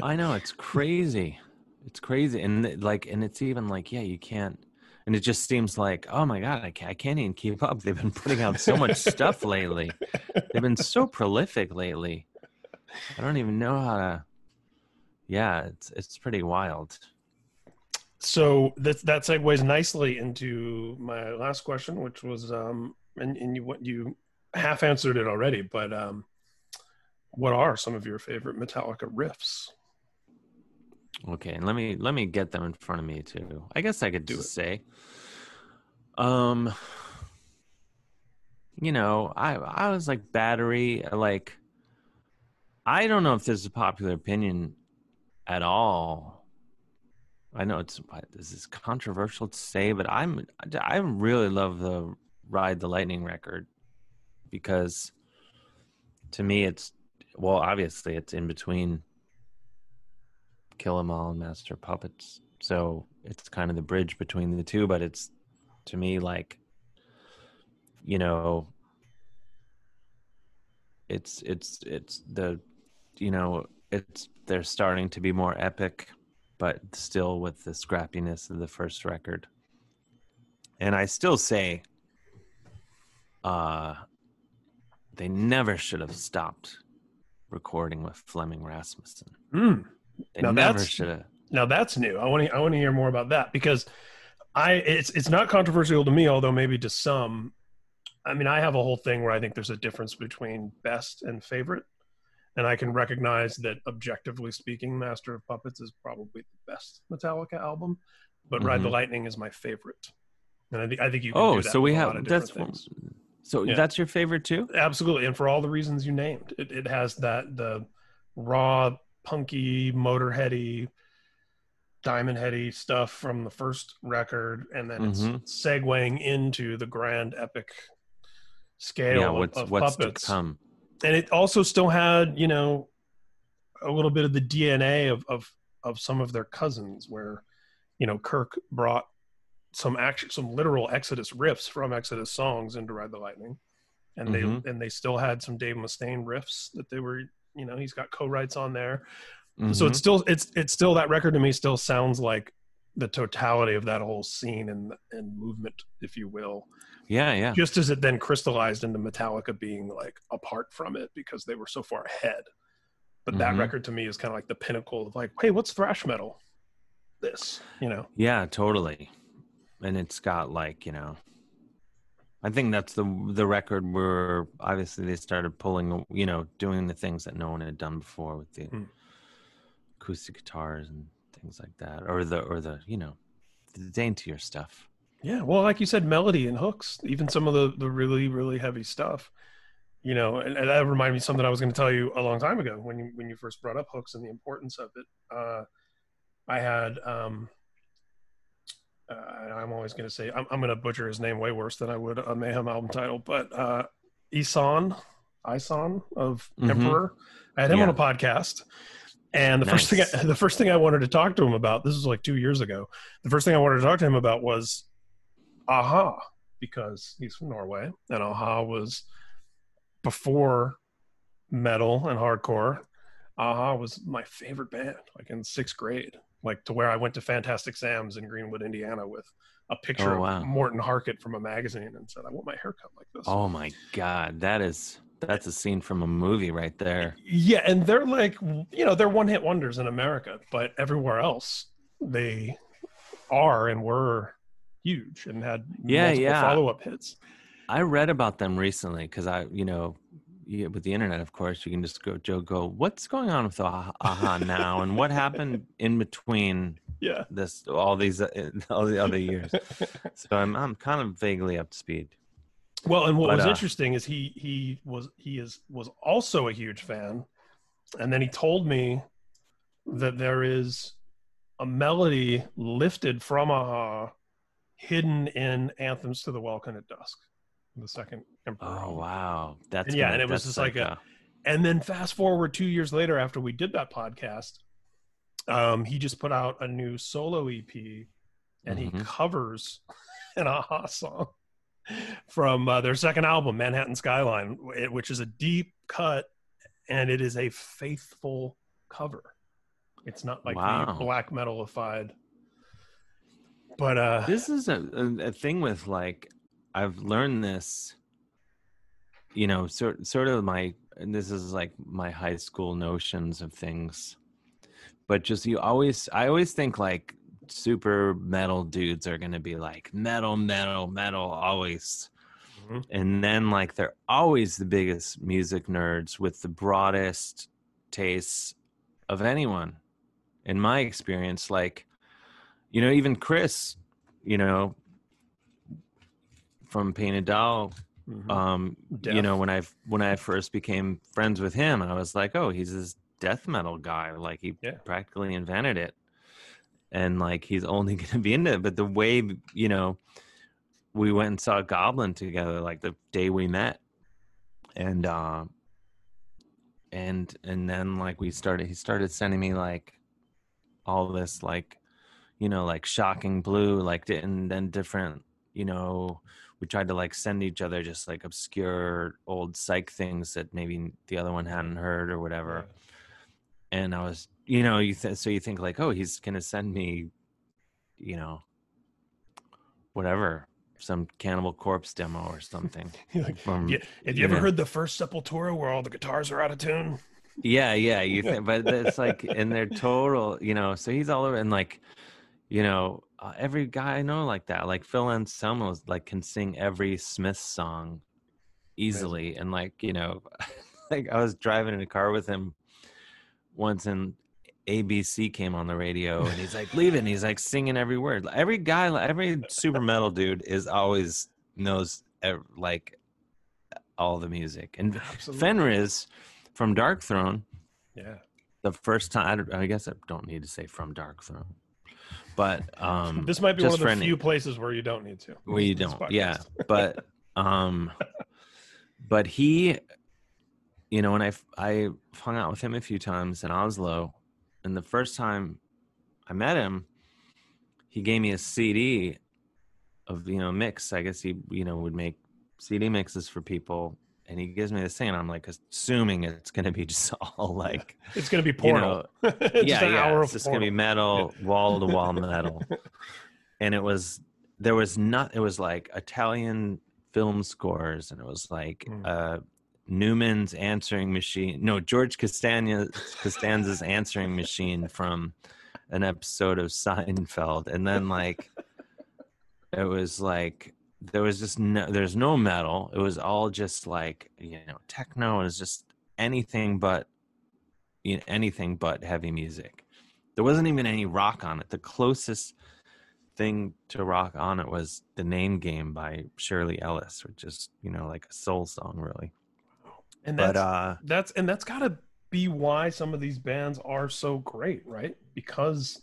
I know, it's crazy, and it's even like, you can't, and it just seems like, oh my God, I can't even keep up. They've been putting out so much stuff lately. They've been so prolific lately. I don't even know how to. Yeah, it's pretty wild. So that segues nicely into my last question, which was you half answered it already, but what are some of your favorite Metallica riffs? Okay, and let me get them in front of me too. I guess I could say, I was like Battery. Like, I don't know if this is a popular opinion at all. I know this is controversial to say, but I really love the Ride the Lightning record. Because to me, obviously it's in between Kill 'Em All and Master Puppets. So it's kind of the bridge between the two, but it's, to me, like, they're starting to be more epic, but still with the scrappiness of the first record. And I still say, they never should have stopped recording with Flemming Rasmussen. They never should have. Now that's new. I want to hear more about that, because it's not controversial to me, although maybe to some. I mean, I have a whole thing where I think there's a difference between best and favorite, and I can recognize that objectively speaking, Master of Puppets is probably the best Metallica album, but Ride the Lightning is my favorite. And I think you can do that. So we have that's your favorite too? Absolutely. And for all the reasons you named. It has the raw, punky, motorheady, diamond heady stuff from the first record, and then it's segueing into the grand epic scale of puppets. To come. And it also still had, a little bit of the DNA of some of their cousins, where, Kirk brought some literal Exodus riffs from Exodus songs into Ride the Lightning, and they still had some Dave Mustaine riffs that they were, he's got co-writes on there. Mm-hmm. So it's still that record to me still sounds like the totality of that whole scene and movement, if you will. Yeah, yeah. Just as it then crystallized into Metallica being like apart from it because they were so far ahead. But that record to me is kind of like the pinnacle of like, hey, what's thrash metal? This, Yeah, totally. And it's got like, I think that's the record where obviously they started pulling, doing the things that no one had done before with the acoustic guitars and things like that, or the the daintier stuff. Yeah, well, like you said, melody and hooks, even some of the really, really heavy stuff. And that reminded me of something I was going to tell you a long time ago when you first brought up hooks and the importance of it. I had, I'm always going to say, I'm going to butcher his name way worse than I would a Mayhem album title, but Ison of Emperor, I had him on a podcast. And the first thing I wanted to talk to him about, this was like 2 years ago, the first thing I wanted to talk to him about was Aha, because he's from Norway, and Aha was before metal and hardcore. Aha was my favorite band, like in 6th grade, like to where I went to Fantastic Sam's in Greenwood, Indiana with a picture of Morton Harkett from a magazine and said, I want my haircut like this. Oh my God, that's a scene from a movie right there. Yeah, and they're like, they're one-hit wonders in America, but everywhere else they are and were huge and had multiple follow-up hits. I read about them recently because I, with the internet, of course, you can just go, what's going on with Aha now, and what happened in between this all the other years. So I'm kind of vaguely up to speed. Well, and what was interesting is he was also a huge fan, and then he told me that there is a melody lifted from Aha, hidden in Anthems to the Welkin at Dusk, the second Emperor. Oh wow, that's and it was just like and then fast forward 2 years later after we did that podcast, he just put out a new solo EP, and he covers an Aha song from their second album, Manhattan Skyline, which is a deep cut, and it is a faithful cover. It's not like the black metalified. But this is a thing with, like, I've learned this, sort of this is like my high school notions of things, but just I always think like super metal dudes are going to be like metal always. And then like they're always the biggest music nerds with the broadest tastes of anyone. In my experience, like, even Chris, from Painted Doll, Death. When I first became friends with him, I was like, oh, he's this death metal guy. Like he practically invented it. And like, he's only going to be into it. But the way, we went and saw Goblin together, like the day we met, and then like he started sending me like all this, like, like Shocking Blue, like, and then different, we tried to like send each other just like obscure old psych things that maybe the other one hadn't heard or whatever. Yeah. And I was, so you think like, oh, he's going to send me, whatever, some Cannibal Corpse demo or something. Have you ever heard the first Sepultura where all the guitars are out of tune? Yeah. But it's like, and they're total, so he's all over, and like, every guy I know like that, like Phil Anselmo, like can sing every Smith song easily. Right. And like, like I was driving in a car with him once, and ABC came on the radio, and he's like leaving. He's like singing every word. Every guy, every super metal dude is always knows like all the music. And absolutely. Fenriz from Dark Throne. Yeah. The first time, I guess I don't need to say from Dark Throne, but this might be one of the few places where you don't need to. Where you don't, yeah. But but he, you know, and I hung out with him a few times in Oslo, and the first time I met him, he gave me a CD of, you know, mix. I guess he, you know, would make CD mixes for people. And he gives me this thing, and I'm like assuming it's going to be just all like... It's going to be Portal. You know, it's hour it's just going to be metal, wall-to-wall metal. And it was... There was not... It was like Italian film scores, and it was like Newman's Answering Machine... No, George Costanza's Answering Machine from an episode of Seinfeld. And then like... It was like... There was just no, there's no metal. It was all just like, you know, techno. It was just anything but, you know, anything but heavy music. There wasn't even any rock on it. The closest thing to rock on it was The Name Game by Shirley Ellis, which is, you know, like a soul song, really. And that's gotta be why some of these bands are so great, right? Because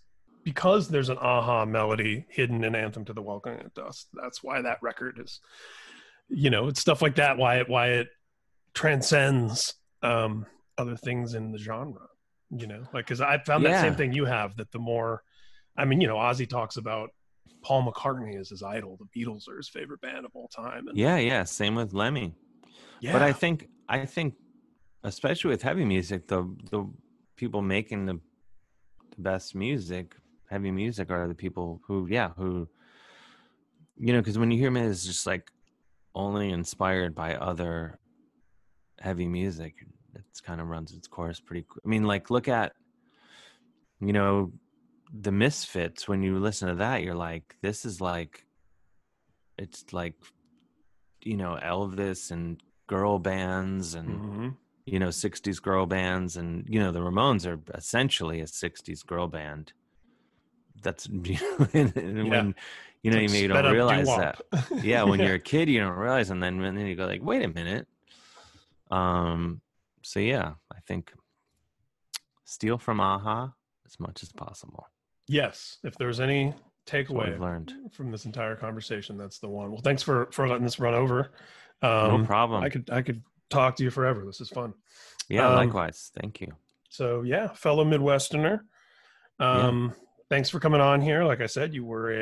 there's an aha melody hidden in Anthem to the Welcoming of Dusk. That's why that record is, you know, it's stuff like that. Why it transcends other things in the genre, you know, like, cause I found that same thing you have, that the more, I mean, you know, Ozzy talks about Paul McCartney as his idol. The Beatles are his favorite band of all time. And, yeah. Same with Lemmy. Yeah. But I think especially with heavy music, the people making the best music, heavy music, are the people who, you know, because when you hear me, it's just like only inspired by other heavy music. It's kind of runs its course pretty quick. I mean, like, look at, you know, the Misfits. When you listen to that, you're like, this is like, it's like, you know, Elvis and girl bands and, you know, 60s girl bands. And, you know, the Ramones are essentially a 60s girl band. That's, you know, when you know, you don't realize that. Yeah, when you're a kid, you don't realize, and then you go like, wait a minute. So yeah, I think steal from Aha as much as possible. Yes, if there's any takeaway learned from this entire conversation, that's the one. Well, thanks for letting this run over. No problem. I could talk to you forever. This is fun. Yeah, likewise. Thank you. So yeah, fellow Midwesterner. Yeah. Thanks for coming on here. Like I said, you were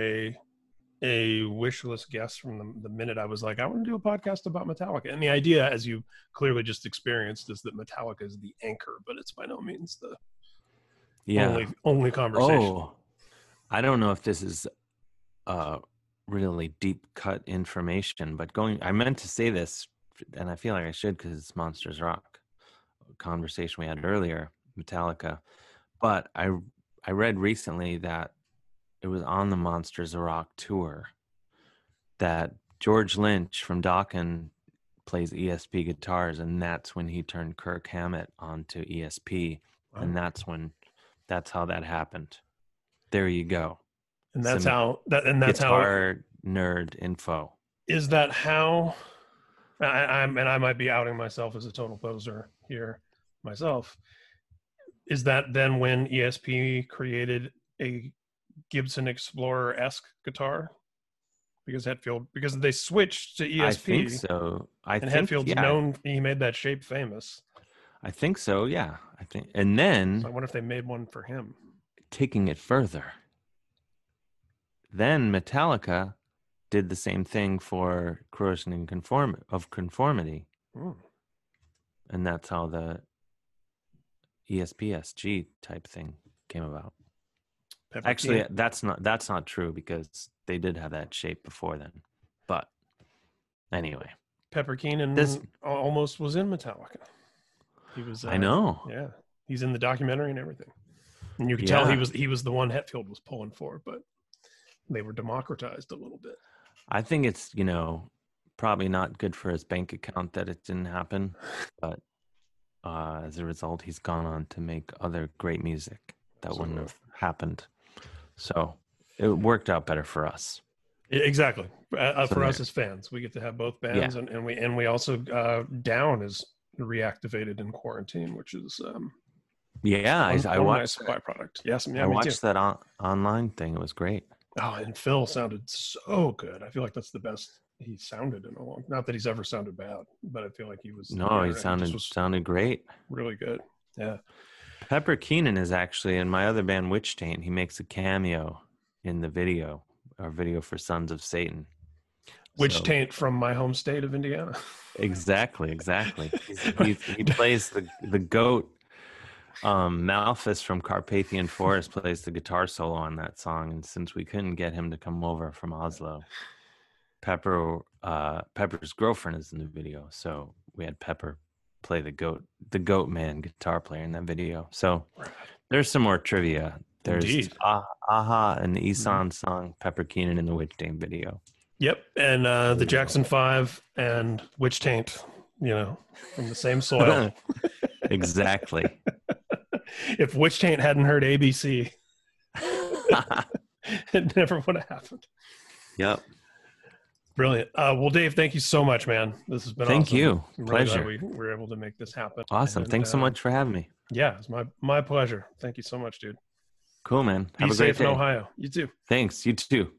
a wish list guest from the minute I was like, I want to do a podcast about Metallica. And the idea, as you clearly just experienced, is that Metallica is the anchor, but it's by no means the only conversation. Oh, I don't know if this is really deep cut information, but I meant to say this, and I feel like I should because it's Monsters Rock, a conversation we had earlier, Metallica. But I read recently that it was on the Monsters of Rock tour that George Lynch from Dokken plays ESP guitars, and that's when he turned Kirk Hammett onto ESP, and that's how that happened. There you go. And that's how nerd info. Is that how? I might be outing myself as a total poser here myself. Is that then when ESP created a Gibson Explorer-esque guitar? Because they switched to ESP. I think so. Hetfield's known, he made that shape famous. I think so, yeah. And then... So I wonder if they made one for him. Taking it further. Then Metallica did the same thing for Corrosion of Conformity. Mm. And that's how the ESPSG type thing came about. Actually, that's not true, because they did have that shape before then. But anyway, Pepper Keenan almost was in Metallica. He was. I know. Yeah, he's in the documentary and everything, and you could tell he was the one Hetfield was pulling for, but they were democratized a little bit. I think it's, you know, probably not good for his bank account that it didn't happen, but. As a result, he's gone on to make other great music. that so wouldn't have happened. So it worked out better for us. Exactly. For us as fans, we get to have both bands, and we also Down is reactivated in quarantine, which is I watched nice byproduct. Yes, yeah, I watched too. That online thing. It was great. Oh, and Phil sounded so good. I feel like that's the best he sounded in a long. Not that he's ever sounded bad, but I feel like he was. No, he sounded great. Really good. Yeah. Pepper Keenan is actually in my other band, Witch Taint. He makes a cameo in the video. Our video for Sons of Satan. Witch Taint from my home state of Indiana. Exactly. He plays the goat. Malphus from Carpathian Forest plays the guitar solo on that song. And since we couldn't get him to come over from Oslo, Pepper's girlfriend is in the video. So we had Pepper play the goat man guitar player in that video. So there's some more trivia. There's Aha and the Isan song, Pepper Keenan in the Witch Taint video. Yep, and the Jackson 5 and Witch Taint, from the same soil. Exactly. If Witch Taint hadn't heard ABC, it never would have happened. Yep. Brilliant. Well, Dave, thank you so much, man. This has been awesome. Thank you. I'm pleasure. Really glad we were able to make this happen. Awesome. Thanks so much for having me. Yeah, it's my pleasure. Thank you so much, dude. Cool, man. Have a great day. Be safe in Ohio. You too. Thanks. You too.